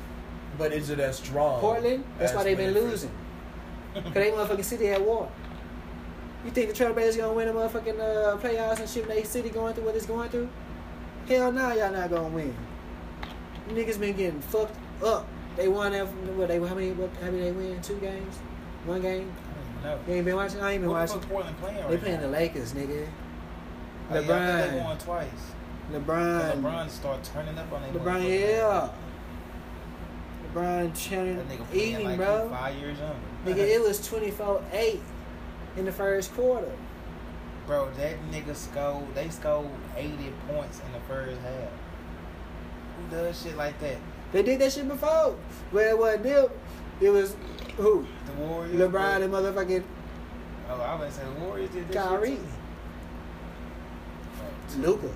But is it as strong? Portland, that's why they've been losing. Because they motherfucking city at war. You think the Trailblazers gonna win the motherfucking playoffs and shit in their city going through what it's going through? Hell nah, y'all not gonna win. Niggas been getting fucked up. They won after, how many they win? 2 games? 1 game? I don't even know. You ain't been watching? I ain't been watching. Who the fuck Portland playing right now? They playing the Lakers, nigga. LeBron. Yeah, I think they won twice. LeBron start turning up on their LeBron, yeah. LeBron chanting, that nigga eating, like, bro. 5 years younger. Nigga, it was 24-8 in the first quarter. Bro, that nigga scored 80 points in the first half. Who does shit like that? They did that shit before. Well, it wasn't them. It was who? The Warriors. LeBron and motherfucking... Oh, I was going to say the Warriors did that Kyrie. Shit too.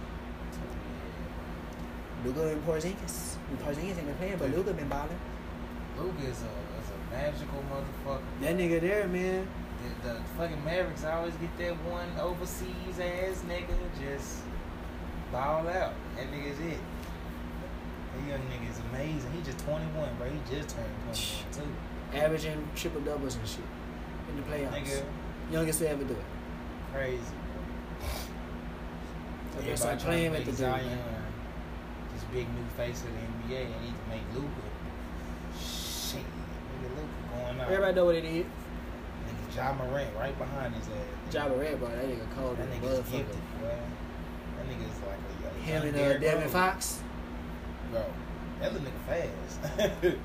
Luka and Porzingis. Porzingis ain't been playing, but Luka been balling. Luka is a magical motherfucker. That nigga there, man. The fucking Mavericks always get that one overseas ass nigga just ball out. That nigga's it. That young nigga is amazing. He just 21, bro. He just turned 21 too. Averaging triple doubles and shit in the playoffs. Nigga, youngest to ever do it. Crazy. So they start playing with the Zion. This big new face of the NBA. They need to make Luka. Shit. Everybody know what it is. Nigga, Ja Morant right behind his ass. Ja Morant, boy, that nigga cold. That nigga's gifted, boy. That nigga's like a him and Devin Fox. Bro, that little nigga fast. That little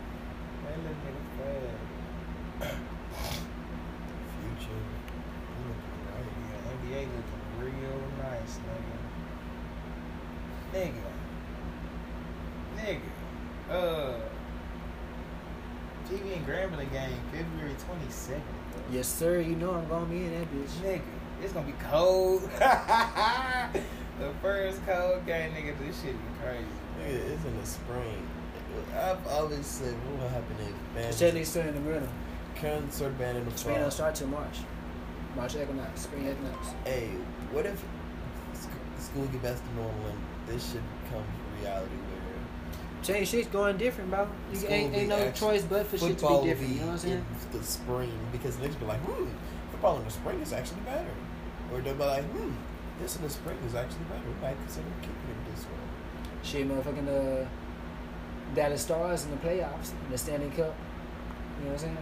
nigga fast. Future. Look, NBA looking real nice, nigga. Nigga. Stevie and Graham in the game February 22nd. Yes, sir. You know I'm going to be in that bitch. Nigga, it's going to be cold. The first cold game, nigga. This shit be crazy. Nigga, it's in the spring. I've always said what will happen if Band still in the middle. Currents are banned in the fall. Spring don't start till March. March equinox. Spring equinox. Hey, what if school get back to normal and this shit becomes reality where change shit's going different, bro. You ain't no choice but for shit to be different. You know what I'm saying? The spring, because niggas be like, football in the spring is actually better. Or they'll be like, this in the spring is actually better. We might consider keeping it this way. Shit, motherfucking Dallas Stars in the playoffs, in the Stanley Cup. You know what I'm saying?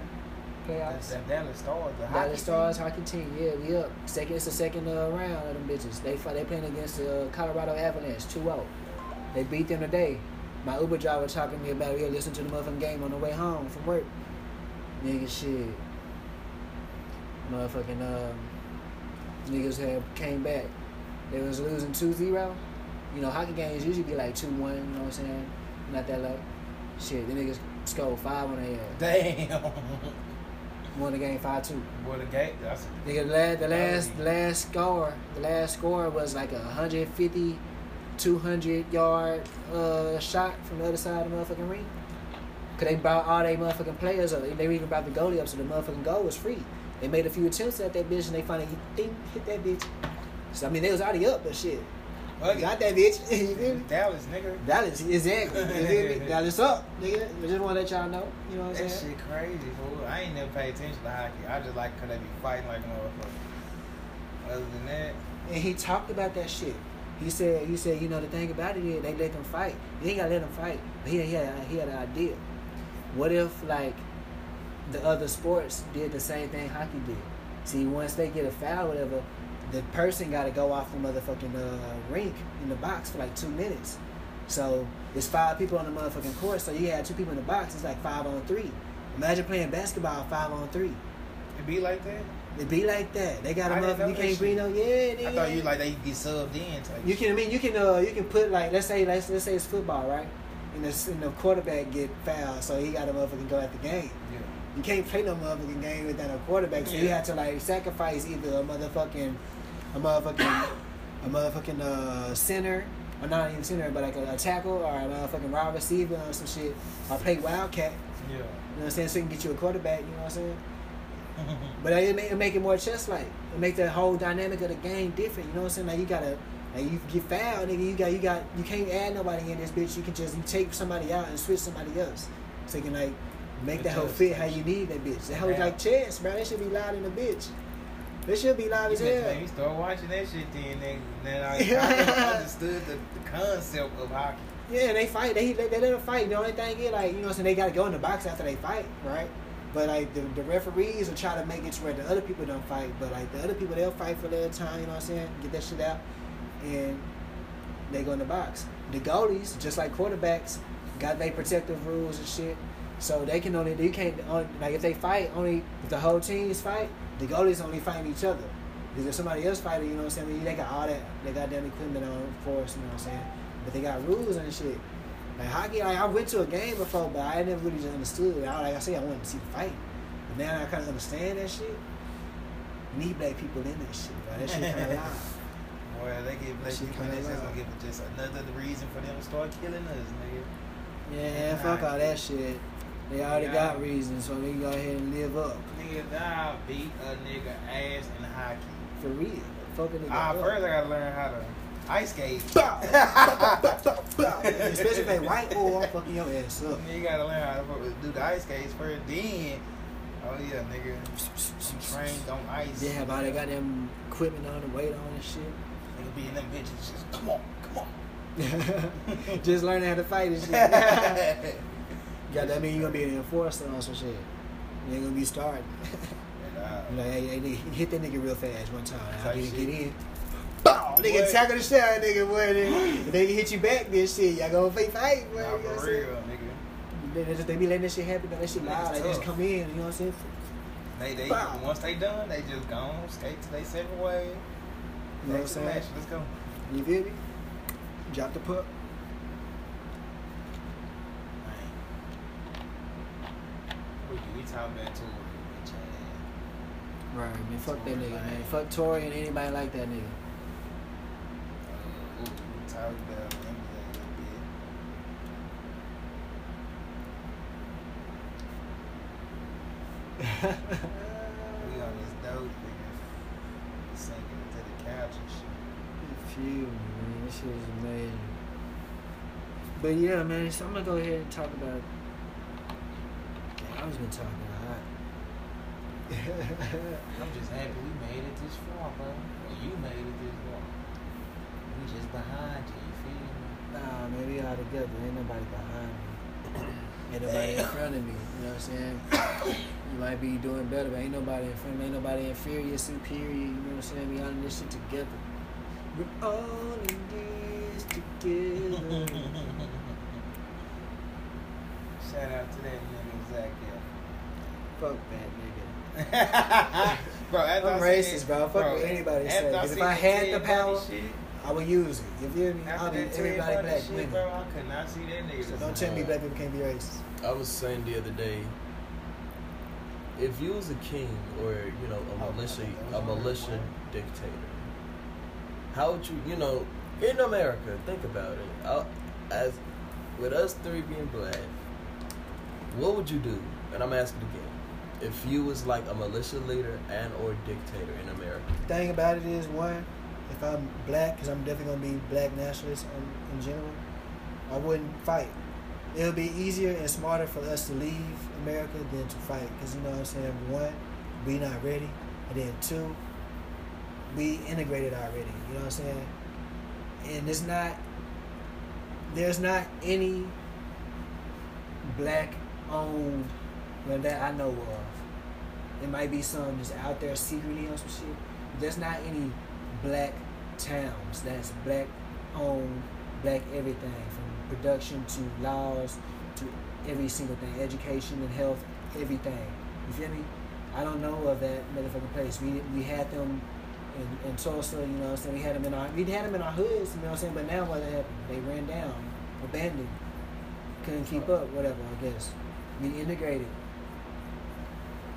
Playoffs. That Dallas Stars, hockey team. Yeah, we up. It's the second round of them bitches. They playing against the Colorado Avalanche, 2-0. They beat them today. My Uber driver talking to me about it. Listen to the motherfucking game on the way home from work. Nigga, shit. Motherfucking niggas came back. They was losing 2-0. You know, hockey games usually be like 2-1. You know what I'm saying? Not that low. Shit, the niggas scored 5 on their ass. Damn. Won the game 5-2. Won the game? That's a nigga, the last score was like a 150, 200-yard shot from the other side of the motherfucking ring. Because they brought all they motherfucking players up. They even brought the goalie up, so the motherfucking goal was free. They made a few attempts at that bitch, and they finally hit that bitch. So, I mean, they was already up, but shit. Well, you got that bitch. You feel me? Dallas, nigga. Dallas, exactly. You feel me? Dallas up, nigga. I just want to let y'all know. You know what I'm saying? That shit crazy, fool. I ain't never paid attention to hockey. I just like because they be fighting like a motherfucker. Other than that. And he talked about that shit. He said, you know, the thing about it is they let them fight. You ain't got to let them fight. But he had an idea. What if, like, the other sports did the same thing hockey did? See, once they get a foul or whatever, the person got to go off the motherfucking rink in the box for like 2 minutes. So there's 5 people on the motherfucking court. So you had 2 people in the box. It's like 5-on-3. Imagine playing basketball 5-on-3. It be like that? It be like that. They got a motherfucking. You can't bring no. Yeah, nigga. I thought you like they get subbed in. You can. I mean, you can put like let's say it's football, right? And the quarterback get fouled, so he got to motherfucking go at the game. Yeah. You can't play no motherfucking game without a quarterback, so you have to like sacrifice either a motherfucking center, or not even center, but like a tackle or a motherfucking wide receiver or some shit, or play wildcat. Yeah. You know what I'm saying? So you can get you a quarterback. You know what I'm saying? But it make it more chess-like. It make the whole dynamic of the game different. You know what I'm saying? Like you get fouled, nigga. You got you can't add nobody in this bitch. You can just take somebody out and switch somebody else. So you can like make that whole fit how you need that bitch. That whole like chess, bro. That should be loud in the bitch. It should be live as hell. Man, you start watching that shit then I understood the concept of hockey. Yeah, they fight. They let them fight. The only thing is, like, you know what I'm saying, they got to go in the box after they fight, right? But, like, the referees will try to make it to where the other people don't fight. But, like, the other people, they'll fight for their time, you know what I'm saying, get that shit out, and they go in the box. The goalies, just like quarterbacks, got their protective rules and shit. So they can only, you can't, like, if they fight, only if the whole team's fight, the goalies only fighting each other. Because if somebody else fighting, you know what I'm saying? They got all that, they got damn equipment on for us, you know what I'm saying? But they got rules and shit. Like hockey, like, I went to a game before, but I never really just understood it. Like I said, I wanted to see the fight. But now I kind of understand that shit. Need black people in that shit, bro. That shit kind of live. Boy, they get black people in that shit. Gonna give it just another reason for them to start killing us, nigga. Yeah, fuck all that shit. They already got reasons, so they can go ahead and live up. Nigga, I'll beat a nigga ass in hockey. For real. Fuck a nigga first I gotta learn how to ice skate. Especially if they white, I'm fucking your ass up. You gotta learn how to do the ice skates first, then. Oh yeah, nigga. Some trains don't ice. Yeah, but they got them equipment on and weight on and shit. Nigga be in them bitches just, come on. Just learn how to fight and shit. Yeah, that mean you're going to be an enforcer on some shit. You ain't going to be starting. Like, hey, hit that nigga real fast one time. How did he get in? Boom! Nigga, tackle the shit out, nigga, boy. If they hit you back, then shit, y'all going to fake fight, boy. Nah, for real, nigga. They be letting that shit happen, that shit loud. They just come in, you know what I'm saying? Once they done, they just gone, skate to their separate way. You know what I'm saying? Let's go. You feel me? Drop the puck. time that Tory, bitch ass. Right, man. Fuck that nigga, man. Fuck Tory and anybody like that nigga. Tyler Bell, man. We on this dope, nigga. Sinking into the couch and shit. Phew, man. This shit is amazing. But yeah, man. So I'm gonna go ahead and talk about. I was been talking a lot. I'm just happy we made it this far, bro. Well, you made it this far. We just behind you, you feel me? Nah, man, we all together. Ain't nobody behind me. Ain't nobody in front of me. You know what I'm saying? You might be doing better, but ain't nobody in front of me. Ain't nobody inferior, superior. You know what I'm saying? We all in this shit together. We're all in this together. Shout out to that nigga, Zach Gale. Fuck that nigga. Bro, I'm racist, bro. Fuck what anybody said. If I had the power, I would use it. You feel me? I'll be everybody black women. Bro, I could not see that nigga. So don't tell me black people can't be racist. I was saying the other day, if you was a king or, you know, a militia dictator, how would you know, in America, think about it. As with us three being black, what would you do? And I'm asking again, if you was like a militia leader and or dictator in America. The thing about it is, one, if I'm black, because I'm definitely going to be black nationalist in general, I wouldn't fight. It would be easier and smarter for us to leave America than to fight. Because, you know what I'm saying, one, we not ready. And then two, we integrated already. You know what I'm saying? And it's not, there's not any black owned, well, that I know of. It might be some just out there secretly on some shit. There's not any black towns that's black owned, black everything, from production to laws to every single thing, education and health, everything. You feel me? I don't know of that motherfucking place. We had them in Tulsa, you know what I'm saying? We had them in our hoods, you know what I'm saying? But now what happened? They ran down, abandoned, couldn't keep up, whatever, I guess. We integrated.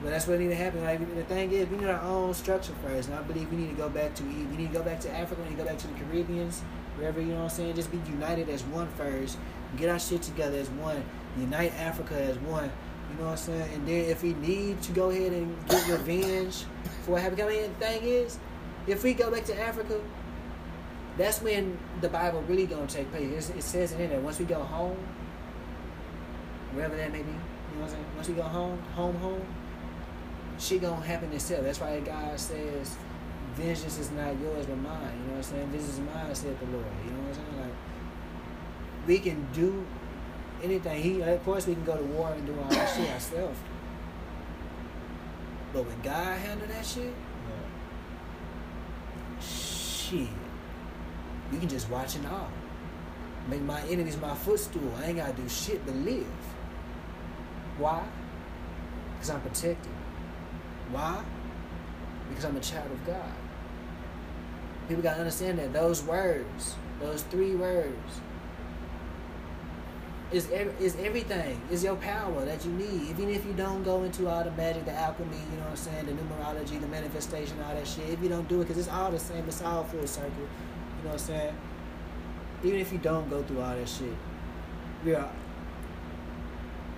But that's what needed to happen. Like, the thing is, we need our own structure first. And I believe we need to go back to Africa, we need to go back to the Caribbeans, wherever, you know what I'm saying? Just be united as one first. Get our shit together as one. Unite Africa as one. You know what I'm saying? And then if we need to go ahead and get revenge for what happened. I mean, the thing is, if we go back to Africa, that's when the Bible really gonna take place. It says it in there. Once we go home, wherever that may be, you know what I'm saying? Once we go home, shit gonna happen itself. That's why God says, vengeance is not yours but mine. You know what I'm saying? Vengeance is mine, said the Lord. You know what I'm saying? Like, we can do anything. Of course, we can go to war and do all that shit ourselves. But when God handle that shit, shit, we can just watch it all. Make my enemies my footstool. I ain't gotta do shit but live. Why? Because I'm protected. Why? Because I'm a child of God. People gotta understand that those words, those three words, is everything. Is your power that you need. Even if you don't go into all the magic, the alchemy, you know what I'm saying, the numerology, the manifestation, all that shit. If you don't do it, because it's all the same. It's all full circle. You know what I'm saying? Even if you don't go through all that shit, we are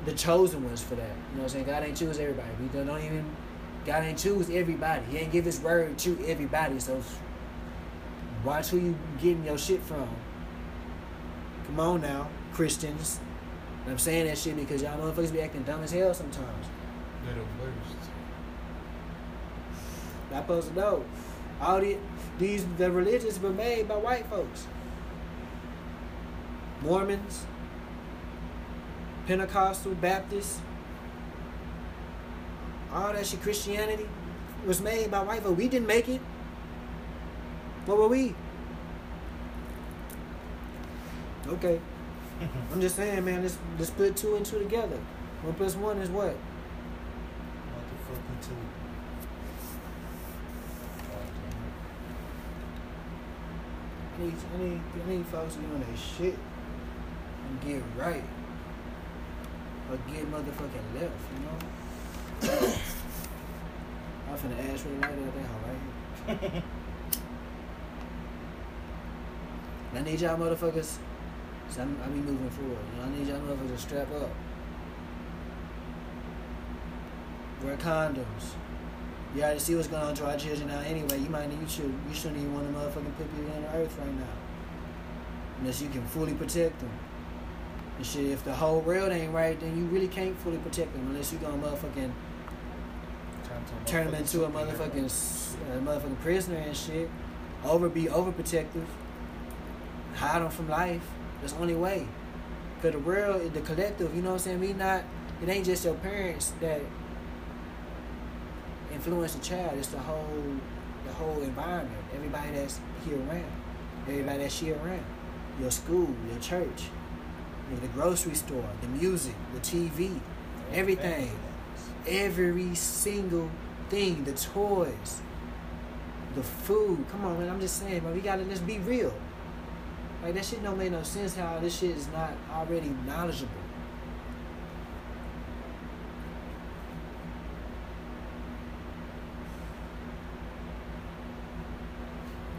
the chosen ones for that. You know what I'm saying? God ain't choose everybody. God ain't choose everybody. He ain't give his word to everybody. So watch who you getting your shit from. Come on now, Christians. And I'm saying that shit because y'all motherfuckers be acting dumb as hell sometimes. They're the worst. Not supposed to know. All the religions were made by white folks. Mormons, Pentecostal, Baptists, all that shit. Christianity was made by white folks. We didn't make it. What were we? Okay. I'm just saying, man, let's put two and two together. 1 + 1 is what? Motherfucking two. I need folks to do their shit and get right or get motherfucking left, you know? I'm finna ask you later. That thing right here. I need y'all motherfuckers. So I be moving forward. You know, I need y'all motherfuckers to strap up. Wear condoms. You already see what's going on to our children now. Anyway, you shouldn't even want to motherfucking put people on the earth right now, unless you can fully protect them. And shit, if the whole world ain't right, then you really can't fully protect them unless you gonna motherfucking turn them into a motherfucking prisoner and shit. Be overprotective. Hide them from life. That's the only way. Cause the world, the collective, you know what I'm saying? It ain't just your parents that influence the child. It's the whole environment. Everybody that's here around. Everybody that she around. Your school, your church, the grocery store, the music, the TV, everything. Every single thing. The toys, the food. Come on, man. I'm just saying, man. We gotta just be real. Like, that shit don't make no sense how this shit is not already knowledgeable.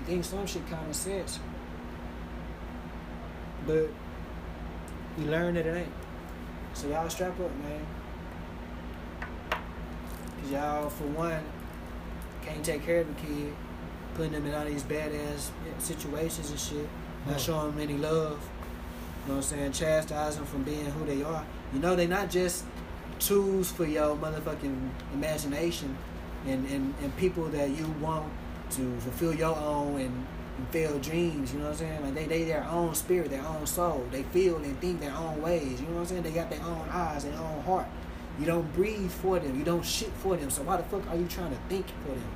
You think some shit common sense, but you learn that it ain't. So y'all strap up, man. Cause y'all, for one, can't take care of the kid, putting them in all these badass situations and shit. Not showing them any love. You know what I'm saying? Chastising them from being who they are. You know, they not just tools for your motherfucking imagination and people that you want to fulfill your own and failed dreams. You know what I'm saying? Like, they their own spirit, their own soul. They feel and think their own ways. You know what I'm saying? They got their own eyes, their own heart. You don't breathe for them. You don't shit for them. So why the fuck are you trying to think for them?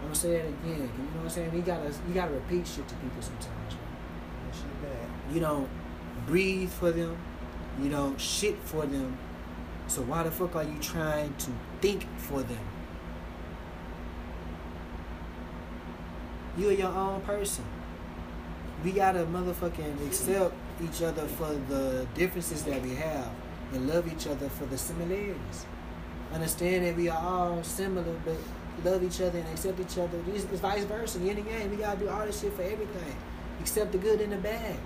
I'm gonna say that again. You know what I'm saying? You gotta repeat shit to people sometimes. That shit bad. You don't breathe for them. You don't shit for them. So why the fuck are you trying to think for them? You are your own person. We gotta motherfucking accept each other for the differences that we have, and love each other for the similarities. Understand that we are all similar, but love each other and accept each other. It's vice versa. In the game, we gotta do all this shit for everything, except the good and the bad.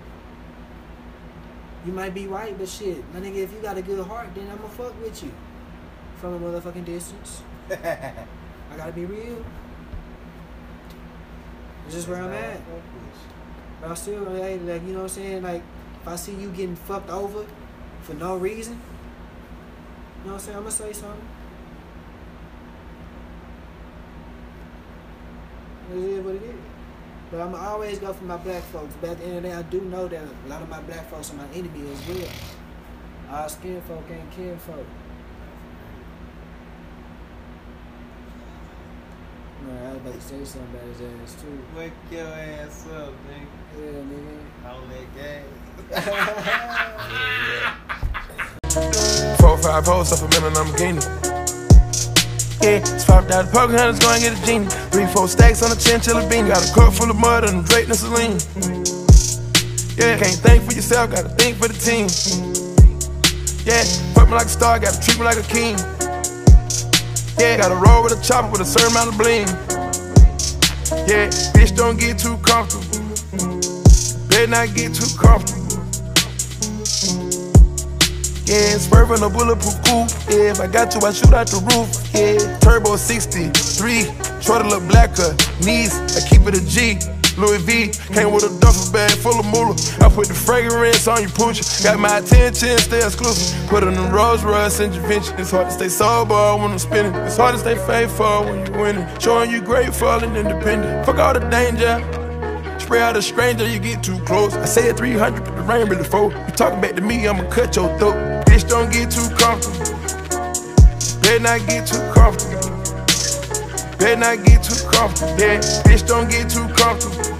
You might be right, but shit, my nigga, if you got a good heart, then I'ma fuck with you from a motherfucking distance. I gotta be real. This is where I'm at. But I still, like, you know what I'm saying? Like, if I see you getting fucked over for no reason, you know what I'm saying? I'ma say something. It is what it is. But I'ma always go for my black folks. But at the end of the day, I do know that a lot of my black folks are my enemy as well. Our skin folk ain't kin folk. Man, I was about to say something about his ass too. Wake your ass up, nigga. Yeah, nigga. All that game. 4 or 5 posts off a minute, I'm getting. Yeah, swapped out the poker hunters, go and get a genie. 3-4 stacks on a chinchilla bean. Got a cup full of mud and Drake and Celine. Yeah, can't think for yourself, gotta think for the team. Yeah, fuck me like a star, gotta treat me like a king. Yeah, gotta roll with a chopper with a certain amount of bling. Yeah, bitch don't get too comfortable. Better not get too comfortable. Yeah, swerving a bulletproof coupe. Yeah, if I got you, I shoot out the roof. Yeah, turbo 63, shorter look blacker, knees, I keep it a G, Louis V, came with a duffel bag full of moolah, I put the fragrance on your pooch, got my attention, stay exclusive, put on the Rolls Royce intervention, it's hard to stay sober when I'm spinning, it's hard to stay faithful when you're winning, showing you grateful and independent, fuck all the danger, spray out a stranger, you get too close, I said 300, but the rain really fold, you talking back to me, I'ma cut your throat, bitch don't get too comfortable. Better not get too comfortable. Better not get too comfortable. Yeah, bitch, don't get too comfortable.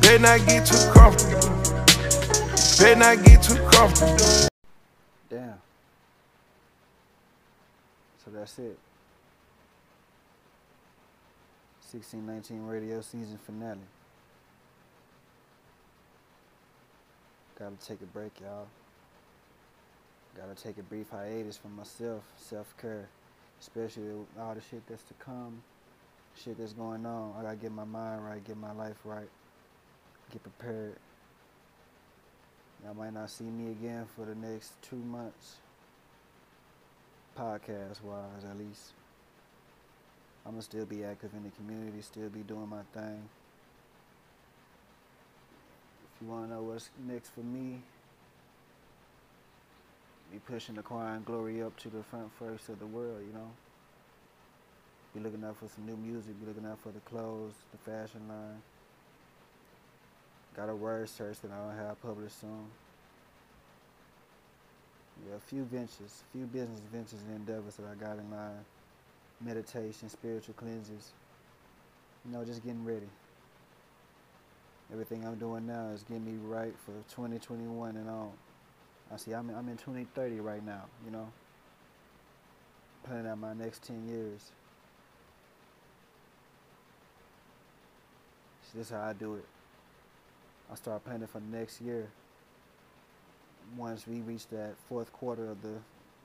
Better not get too comfortable. Better not get too comfortable. Damn. So that's it. 1619 Radio season finale. Gotta take a break, y'all. Gotta take a brief hiatus for myself, self-care, especially with all the shit that's to come, shit that's going on. I gotta get my mind right, get my life right, get prepared. Y'all might not see me again for the next 2 months, podcast-wise at least. I'm gonna still be active in the community, still be doing my thing. If you wanna know what's next for me, be pushing the choir and glory up to the front first of the world, you know. Be looking out for some new music, be looking out for the clothes, the fashion line. Got a word search that I don't have published soon. Yeah, a few ventures, a few business ventures and endeavors that I got in line. Meditation, spiritual cleanses. You know, just getting ready. Everything I'm doing now is getting me right for 2021 and on. I see, I'm in 2030 right now, you know. Planning out my next 10 years. So this is how I do it. I start planning for next year. Once we reach that fourth quarter of the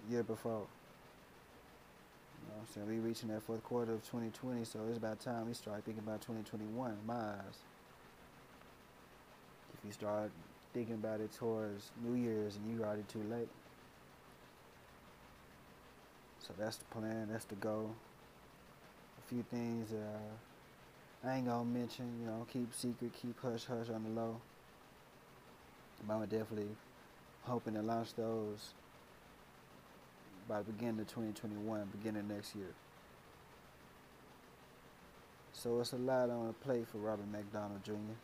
year before. You know what I'm saying? We reaching that fourth quarter of 2020, so it's about time we start thinking about 2021 in my eyes. If you start thinking about it towards New Year's and you're already too late. So that's the plan, that's the goal. A few things I ain't gonna mention, you know, keep secret, keep hush-hush on the low. But I'm definitely hoping to launch those by the beginning of 2021, beginning of next year. So it's a lot on the plate for Robert McDonald Jr.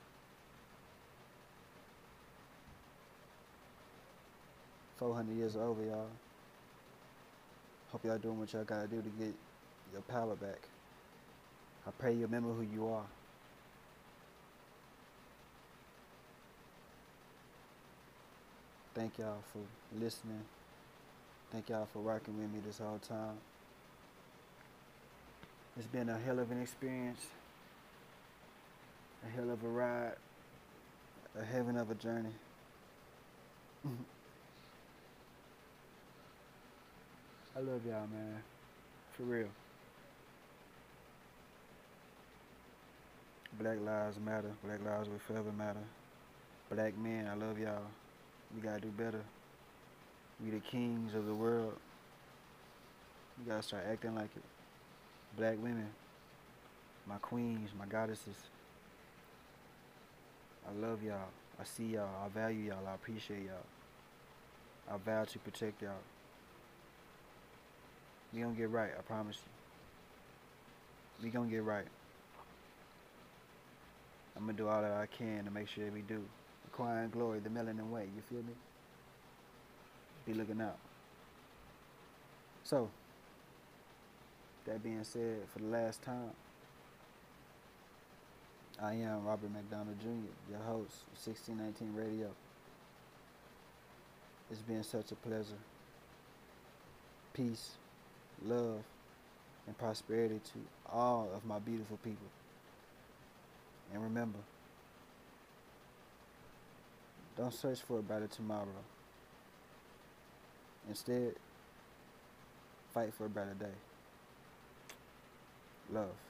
$400 years over, y'all. Hope y'all doing what y'all gotta do to get your power back. I pray you remember who you are. Thank y'all for listening. Thank y'all for rocking with me this whole time. It's been a hell of an experience, a hell of a ride, a heaven of a journey. I love y'all, man, for real. Black lives matter. Black lives will forever matter. Black men, I love y'all. We gotta do better. We the kings of the world. We gotta start acting like it. Black women, my queens, my goddesses. I love y'all. I see y'all. I value y'all. I appreciate y'all. I vow to protect y'all. We gonna get right, I promise you. We gonna get right. I'm gonna do all that I can to make sure that we do. The choir and glory, the melanin way, you feel me? Be looking out. So, that being said, for the last time, I am Robert McDonald Jr., your host of 1619 Radio. It's been such a pleasure. Peace, love, and prosperity to all of my beautiful people. And remember, don't search for a better tomorrow. Instead, fight for a better day. Love.